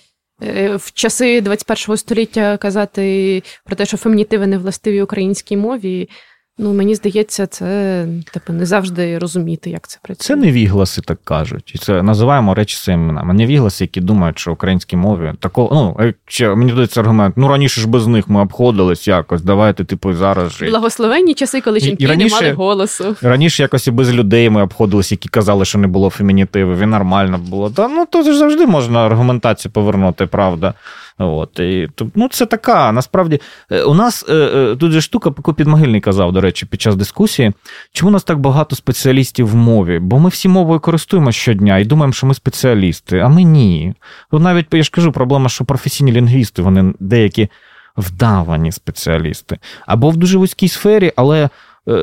в часи двадцять першого століття казати про те, що фемінітиви не властиві українській мові, ну, мені здається, це типу, не завжди розуміти, як це працює. Це невігласи, так кажуть. І це називаємо речі своїми іменами. Невігласи, які думають, що в українській мові такого, ну, якщо мені дається аргумент, ну, раніше ж без них ми обходились якось, давайте, типу, зараз жити. Благословенні часи, коли жінки не мали голосу. Раніше якось і без людей ми обходились, які казали, що не було фемінітивів, і нормально було. Та, ну, то ж завжди можна аргументацію повернути, правда. От, і, ну, це така, насправді, у нас тут же штука, яку Підмогильний казав, до речі, під час дискусії, чому у нас так багато спеціалістів в мові? Бо ми всі мовою користуємося щодня і думаємо, що ми спеціалісти, а ми ні. Ну, навіть, я ж кажу, проблема, що професійні лінгвісти, вони деякі вдавані спеціалісти. Або в дуже вузькій сфері, але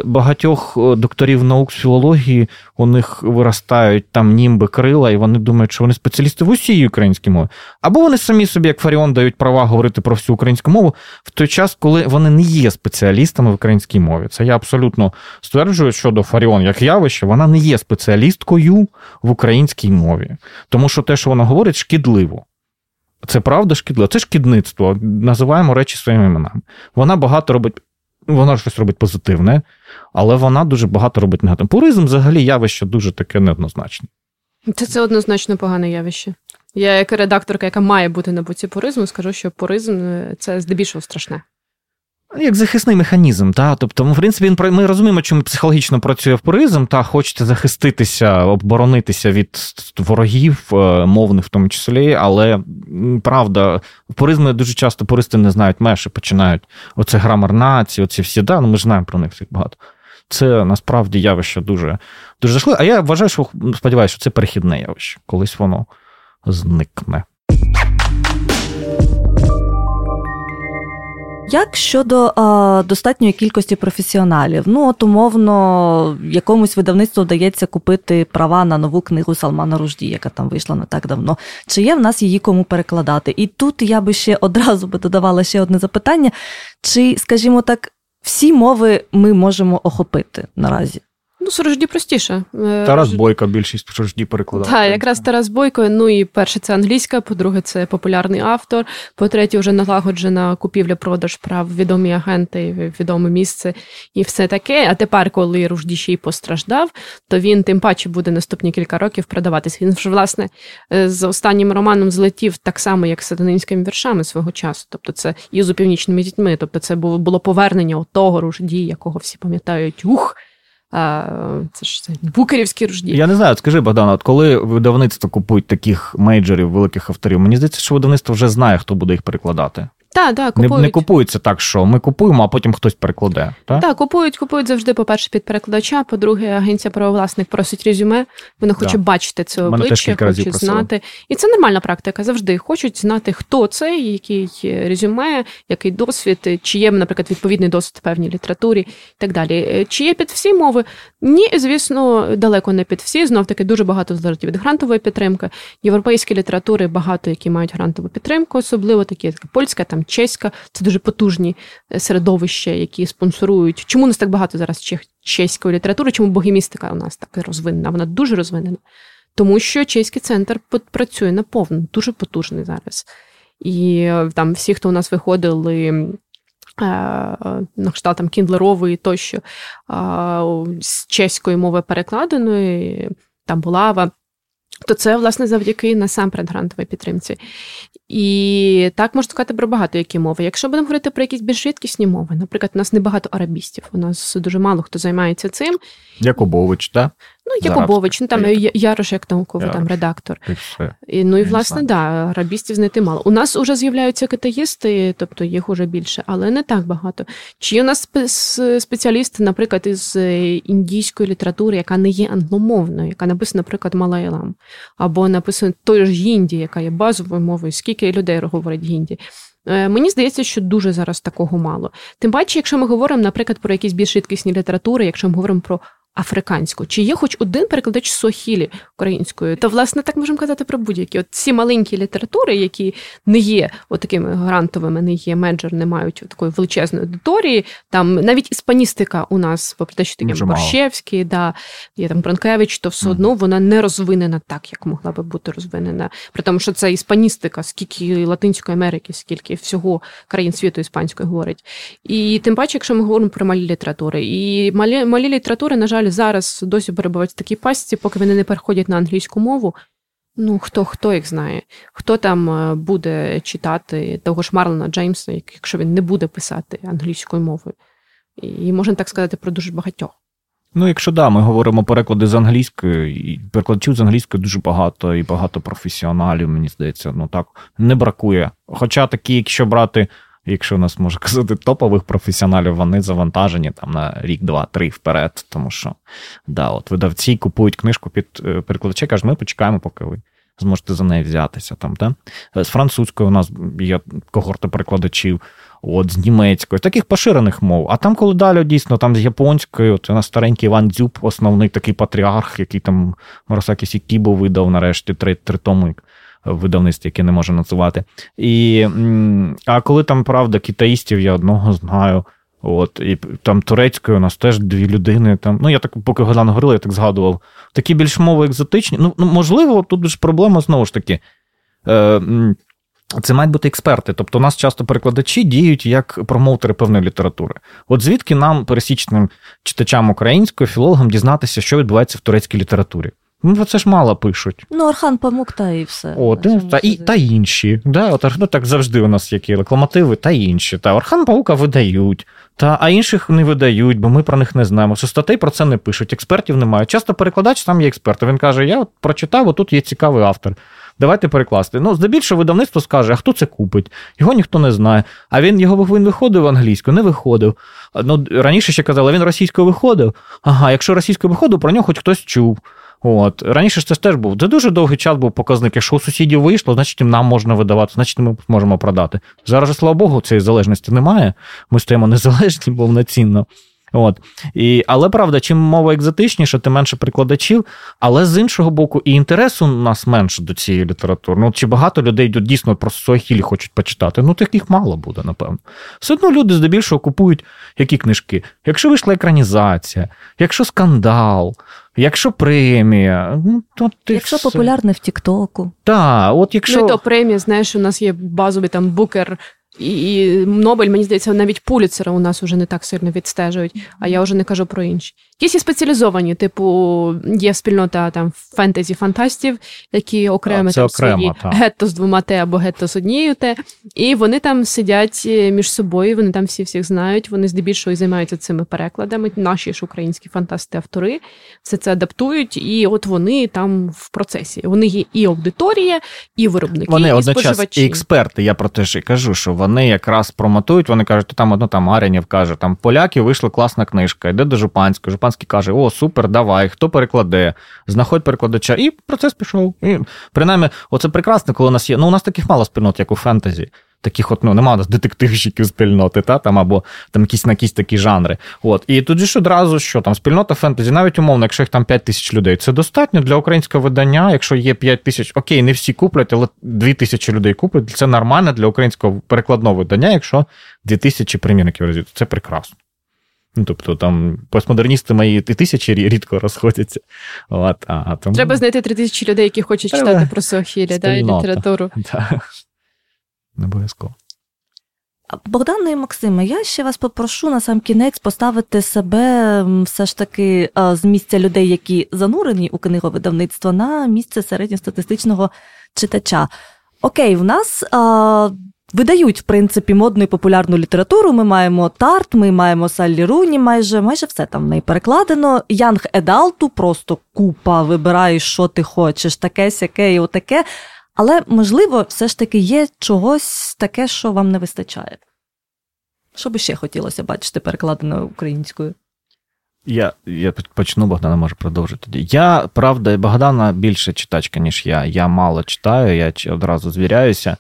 багатьох докторів наук з філології, у них виростають там німби крила, і вони думають, що вони спеціалісти в усій українській мові. Або вони самі собі, як Фаріон, дають права говорити про всю українську мову в той час, коли вони не є спеціалістами в українській мові. Це я абсолютно стверджую щодо Фаріон як явище, вона не є спеціалісткою в українській мові. Тому що те, що вона говорить, шкідливо. Це правда шкідливо? Це шкідництво. Називаємо речі своїми іменами. Вона багато робить... Вона щось робить позитивне, але вона дуже багато робить негативне. Пуризм, взагалі, явище дуже таке неоднозначне. Це, це однозначно погане явище. Я, як редакторка, яка має бути на боці пуризму, скажу, що пуризм – це здебільшого страшне. Як захисний механізм, та? Тобто, в принципі, ми розуміємо, чому психологічно працює пуризм, та хочете захиститися, оборонитися від ворогів, мовних в тому числі, але, правда, пуризми дуже часто пуристи не знають меж, починають оце грамар нації, оці всі, да? Ну, ми ж знаємо про них всіх багато. Це, насправді, явище дуже, дуже зайшло, а я вважаю, що, сподіваюся, що це перехідне явище, колись воно зникне. Як щодо а, достатньої кількості професіоналів? Ну, от умовно, якомусь видавництву вдається купити права на нову книгу Салмана Ружді, яка там вийшла не так давно. Чи є в нас її кому перекладати? І тут я би ще одразу би додавала ще одне запитання. Чи, скажімо так, всі мови ми можемо охопити наразі? Ну, з Ружді простіше. Тарас Бойко більшість Ружді перекладав. Так, якраз Тарас Бойко. Ну і перше, це англійська, по-друге, це популярний автор, по-третє, вже налагоджена купівля-продаж прав, відомі агенти, відоме місце і все таке. А тепер, коли Ружді ще й постраждав, то він тим паче буде наступні кілька років продаватися. Він вже, власне, з останнім романом злетів так само, як з сатанинськими віршами свого часу. Тобто це і з упівнічними дітьми. Тобто це було повернення от того Ружді, якого всі пам'ятають. Ух! А, це ж це букерівські Ружді. Я не знаю, скажи, Богдана, от коли видавництво купують таких мейджорів, великих авторів, мені здається, що видавництво вже знає, хто буде їх перекладати. Так, так, купують. Не, не купується так, що ми купуємо, а потім хтось перекладе. Так, та, купують, купують завжди, по-перше, під перекладача, по-друге, агенція правовласник просить резюме, вона хоче да. бачити це обличчя, хоче знати. І це нормальна практика, завжди хочуть знати, хто це, який резюме, який досвід, чи є, наприклад, відповідний досвід в певній літературі і так далі. Чи є під всі мови? Ні, звісно, далеко не під всі, знов-таки дуже багато залежить від грантової підтримки. Європейські літератури багато, які мають грантову підтримку, особливо такі, як польська, там чеська, це дуже потужні середовища, які спонсорують. Чому у нас так багато зараз чеської літератури? Чому богемістика у нас так розвинена? Вона дуже розвинена. Тому що чеський центр працює наповно, дуже потужний зараз. І там всі, хто у нас виходили на кшталт там кіндлерової тощо з чеської мови перекладеної, там Булава, то це, власне, завдяки насамперед грантовій підтримці. І так можна сказати про багато які мови. Якщо будемо говорити про якісь більш рідкісні мови, наприклад, у нас небагато арабістів, у нас дуже мало хто займається цим. Якубович, так? Ну, Якубович, ну, там Ярош як науковий Ярош. Там редактор. І, ну і, власне, так, да, арабістів знайти мало. У нас вже з'являються китаїсти, тобто їх уже більше, але не так багато. Чи у нас спеціалісти, наприклад, із індійської літератури, яка не є англомовною, яка написана, наприклад, малаялам, або написана той ж гінді, яка є базовою мовою, скільки людей говорить гінді. Мені здається, що дуже зараз такого мало. Тим паче, якщо ми говоримо, наприклад, про якісь більш рідкісні літератури, якщо ми говоримо про африканську. Чи є хоч один перекладач сохілі українською? То, власне, так можемо казати про будь-які. От ці маленькі літератури, які не є отакими грантовими, не є менеджер, не мають такої величезної аудиторії. Там навіть іспаністика у нас, попри те, що такі Борщевський, да, є там Бранкевич, то все одно вона не розвинена так, як могла би бути розвинена. При тому, що це іспаністика, скільки Латинської Америки, скільки всього країн світу іспанською говорить. І тим паче, якщо ми говоримо про малі літератури. І малі, малі літератури, на жаль, зараз досі перебувають в такій пастці, поки вони не переходять на англійську мову. Ну, хто, хто їх знає? Хто там буде читати того ж Марлона Джеймса, якщо він не буде писати англійською мовою? І можна так сказати про дуже багатьох. Ну, якщо да, ми говоримо переклади з англійської, перекладачів з англійської дуже багато, і багато професіоналів, мені здається, ну так, не бракує. Хоча такі, якщо брати... Якщо у нас, може казати, топових професіоналів, вони завантажені там на рік, два, три вперед, тому що, да, от видавці купують книжку під перекладача, кажуть, ми почекаємо, поки ви зможете за неї взятися там, да? З французької у нас є когорта перекладачів, от з німецької, таких поширених мов. А там, коли далі, дійсно, там з японської, от у нас старенький Іван Дзюб, основний такий патріарх, який там Муросакі Сікібо видав нарешті три, три томик. Видавництв, яке не можу називати. І, а коли там, правда, китаїстів я одного знаю, от, і там турецькою у нас теж дві людини, там, ну, я так, поки Богдана говорила, я так згадував, такі більш мови екзотичні, ну, можливо, тут ж проблема, знову ж таки, е, це мають бути експерти, тобто у нас часто перекладачі діють як промоутери певної літератури. От звідки нам, пересічним читачам українською, філологам, дізнатися, що відбувається в турецькій літературі? Ну, це ж мало пишуть. Ну, Орхан Памук та і все. О, та, та, і, та інші. Да? От, ну, так завжди у нас які рекламативи, та інші. Та Орхан Памука видають, та, а інших не видають, бо ми про них не знаємо. Що статей про це не пишуть, експертів немає. Часто перекладач сам є експерт. Він каже, я от прочитав, отут є цікавий автор. Давайте перекласти. Ну, здебільшого видавництво скаже, а хто це купить? Його ніхто не знає. А він його він виходив англійською? Не виходив. Ну, раніше ще казали, він російською виходив? Ага, якщо російською виходив, про нього хоч хтось чув. От. Раніше ж це теж був. Це дуже довгий час був показник. Якщо у сусідів вийшло, значить їм нам можна видавати, значить ми можемо продати. Зараз же, слава Богу, цієї залежності немає. Ми стаємо незалежні повноцінно. От. І, але, правда, чим мова екзотичніша, тим менше перекладачів, але з іншого боку і інтересу у нас менше до цієї літератури. Ну, чи багато людей дійсно про суахілі хочуть почитати? Ну, таких мало буде, напевно. Все одно люди здебільшого купують які книжки? Якщо вийшла екранізація, якщо скандал, якщо премія, ну, то ти якщо все. Популярне в Тік-Току. Так, от якщо... Ну, то премія, знаєш, у нас є базовий там букер... І, і Нобель, мені здається, навіть Пуліцера у нас уже не так сильно відстежують, а я вже не кажу про інші. Є спеціалізовані, типу, є спільнота там фентезі-фантастів, які окремо там окремо, свої гетто з двома Т або гетто з однією Т, і вони там сидять між собою, вони там всі-всіх знають, вони здебільшого і займаються цими перекладами, наші ж українські фантасти-автори все це адаптують, і от вони там в процесі. Вони є і аудиторія, і виробники, вони, і одночасно, споживачі. І експерти, я про те ж і кажу, що вони якраз промотують, вони кажуть, там одно, там Арянєв каже, там поляків вийшла класна книжка, йде до Жупанського, Жупанський каже, о, супер, давай, хто перекладе, знаходь перекладача, і процес пішов. І, принаймні, оце прекрасно, коли у нас є, ну у нас таких мало спільнот, як у фентезі, таких от, ну, нема у нас детективщиків спільноти, та, там, або там якісь на якісь такі жанри. От. І тут ж одразу, що там спільнота фентезі, навіть умовно, якщо їх там п'ять тисяч людей, це достатньо для українського видання, якщо є п'ять тисяч, окей, не всі куплять, але дві тисячі людей куплять, це нормально для українського перекладного видання, якщо дві тисячі примірників розвідують, це прекрасно. Ну, тобто, там, постмодерністи мої і тисячі рідко розходяться. От, а, тому... Треба знайти три тисячі людей, які хочуть треба... читати про суахілі, да, і літературу. Да. Не обов'язково. Богдана і Максима, я ще вас попрошу на сам кінець поставити себе все ж таки з місця людей, які занурені у книговидавництво, на місце середньостатистичного читача. Окей, в нас а, видають, в принципі, модну і популярну літературу. Ми маємо Тарт, ми маємо Саллі Руні, майже, майже все там в неї перекладено. Янг Едалту просто купа, вибираєш, що ти хочеш, таке, сяке і отаке. Але, можливо, все ж таки є чогось таке, що вам не вистачає. Що би ще хотілося бачити перекладено українською? Я, я почну, Богдана може продовжити тоді. Я, правда, Богдана більше читачка, ніж я. Я мало читаю, я одразу звіряюся.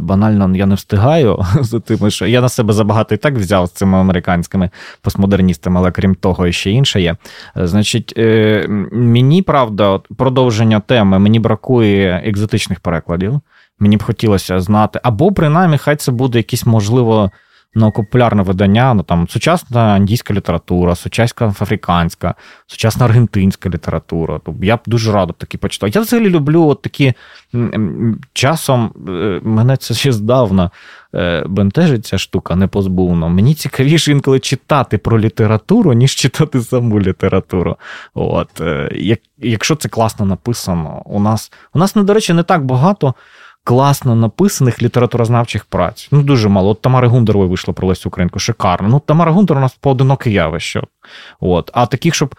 Банально, я не встигаю за тим, що я на себе забагато і так взяв з цими американськими постмодерністами, але крім того, ще інше є. Значить, мені, правда, продовження теми, мені бракує екзотичних перекладів. Мені б хотілося знати, або принаймні, хай це буде якісь, можливо, наукопопулярне видання, ну там сучасна індійська література, сучасна африканська, сучасна аргентинська література. Тобто я б дуже радо б такі почитав. Я взагалі люблю от такі часом, мене це ще здавна бентежить ця штука непозбувно. Мені цікавіше інколи читати про літературу, ніж читати саму літературу. От якщо це класно написано, у нас у нас, до речі, не так багато класно написаних літературознавчих праць. Ну, дуже мало. От Тамари Гундарової вийшло про Лесю Українку. Шикарно. Ну, Тамара Гундар у нас поодиноке явище. От. А таких, щоб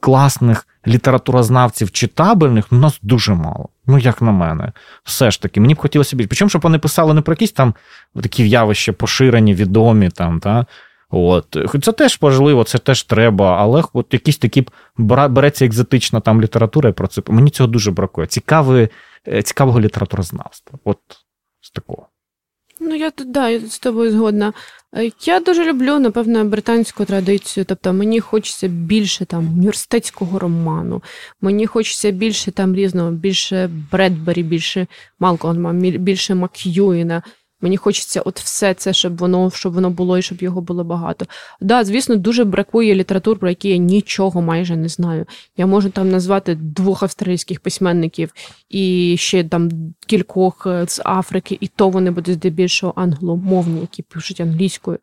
класних літературознавців читабельних, у нас дуже мало. Ну, як на мене. Все ж таки. Мені б хотілося більше. Причому, щоб вони писали не про якісь там такі явища поширені, відомі там, та? От. Це теж важливо, це теж треба, але от якісь такі береться екзотична там література і про це. Мені цього дуже бракує. Цікавий Цікавого літературознавства. От з такого. Ну, я тут, да, я тут з тобою згодна. Я дуже люблю, напевно, британську традицію. Тобто, мені хочеться більше там університетського роману. Мені хочеться більше там різного, більше Бредбері, більше Малкольма, більше Мак'юїна. Мені хочеться от все це, щоб воно, щоб воно було і щоб його було багато. Да, звісно, дуже бракує літератур, про які я нічого майже не знаю. Я можу там назвати двох австралійських письменників і ще там кількох з Африки, і то вони будуть здебільшого англомовні, які пишуть англійською.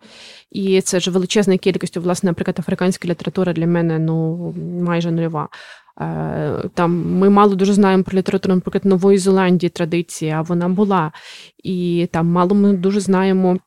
І це ж величезна кількість, власне, наприклад, африканська література для мене, ну, майже нульова. Там ми мало дуже знаємо про літературу, наприклад, Нової Зеландії традиція, а вона була. І там мало ми дуже знаємо,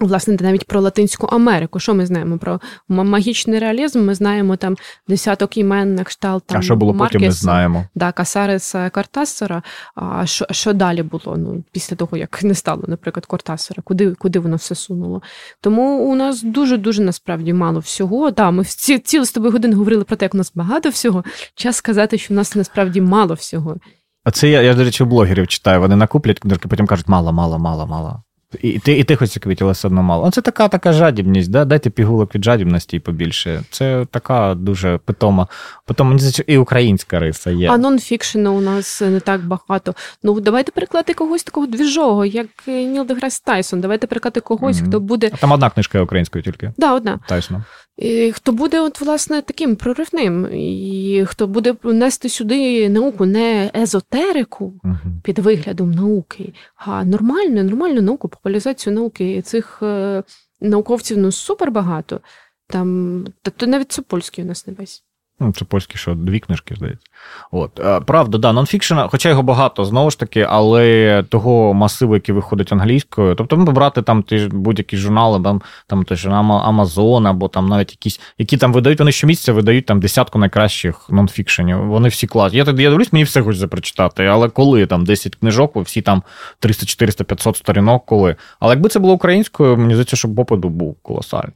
власне, навіть про Латинську Америку. Що ми знаємо? Про магічний реалізм ми знаємо там десяток імен на кшталт там, а що було Маркеса, потім ми знаємо. Да, Касареса, Кортасара. А що, що далі було? Ну, після того, як не стало, наприклад, Кортасара. Куди, куди воно все сунуло? Тому у нас дуже-дуже, насправді, мало всього. Да, ми ці, цілу з тобою годину говорили про те, як у нас багато всього. Час сказати, що в нас, насправді, мало всього. А це я, я до речі, блогерів читаю. Вони накуплять, потім кажуть, мало, мало, мало, мало. І ти, і ти хоч цікавітіла все одно мало. Це така така жадібність, да? Дайте пігулок від жадібності і побільше. Це така дуже питома. Потім і українська риса є. А нонфікшена у нас не так багато. Ну, давайте перекладати когось такого двіжого, як Ніл Деграс Тайсон. Давайте перекладати когось, mm-hmm. хто буде... А там одна книжка українською тільки. Так, да, одна. Тайсона. І хто буде, от, власне, таким проривним, і хто буде нести сюди науку, не езотерику uh-huh. під виглядом науки, а нормальну, нормальну науку, популяризацію науки. І цих е, науковців, ну, супербагато. Там, тобто навіть Супольський у нас не весь. Ну, це польські, що дві книжки, здається. От. Правда, да, нонфікшена, хоча його багато, знову ж таки, але того масиву, який виходить англійською, тобто ми брати там ті, будь-які журнали, там, там той ж Амазон, або там навіть якісь, які там видають, вони щомісяця видають там десятку найкращих нонфікшенів, вони всі класні. Я, я дивлюсь, мені все хочеться прочитати, але коли там десять книжок, всі там триста, чотириста, п'ятсот сторінок, коли. Але якби це було українською, мені здається, що попиту був колосальний.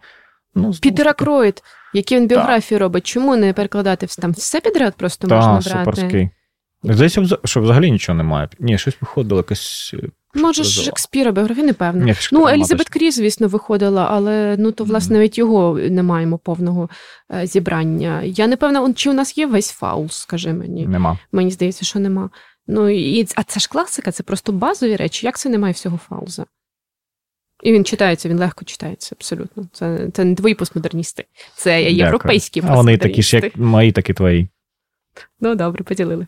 Ну, Пітера Кроїд, які він біографії так. робить, чому не перекладати там все підряд просто так, можна брати? Так, суперський. Здається, що взагалі нічого немає. Ні, щось виходило, якось... Може, Шекспіра біографії, непевно. Ні, ну, Елізабет Крі, звісно, виходила, але, ну, то, власне, навіть його не маємо повного е, зібрання. Я не певна, чи у нас є весь фаул, скажи мені. Нема. Мені здається, що нема. Ну, і, а це ж класика, це просто базові речі. Як це немає всього фауза? І він читається, він легко читається, абсолютно. Це, це не твої постмодерністи, це європейські Дякую. Постмодерністи. А вони такі ж, як мої, так і твої. Ну, добре, поділили.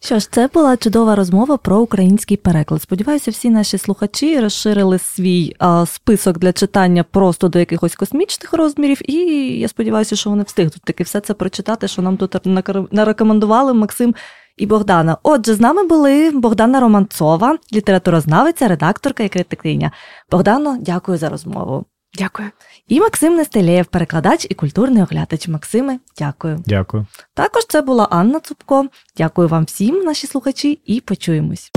Що ж, це була чудова розмова про український переклад. Сподіваюся, всі наші слухачі розширили свій а, список для читання просто до якихось космічних розмірів, і я сподіваюся, що вони встигнуть таки все це прочитати, що нам тут нарекомендували Максим і Богдана. Отже, з нами були Богдана Романцова, літературознавиця, редакторка і критикиня. Богдано, дякую за розмову. Дякую. І Максим Нестелєєв, перекладач і культурний оглядач. Максиме, дякую. Дякую. Також це була Анна Цупко. Дякую вам всім, наші слухачі, і почуємось.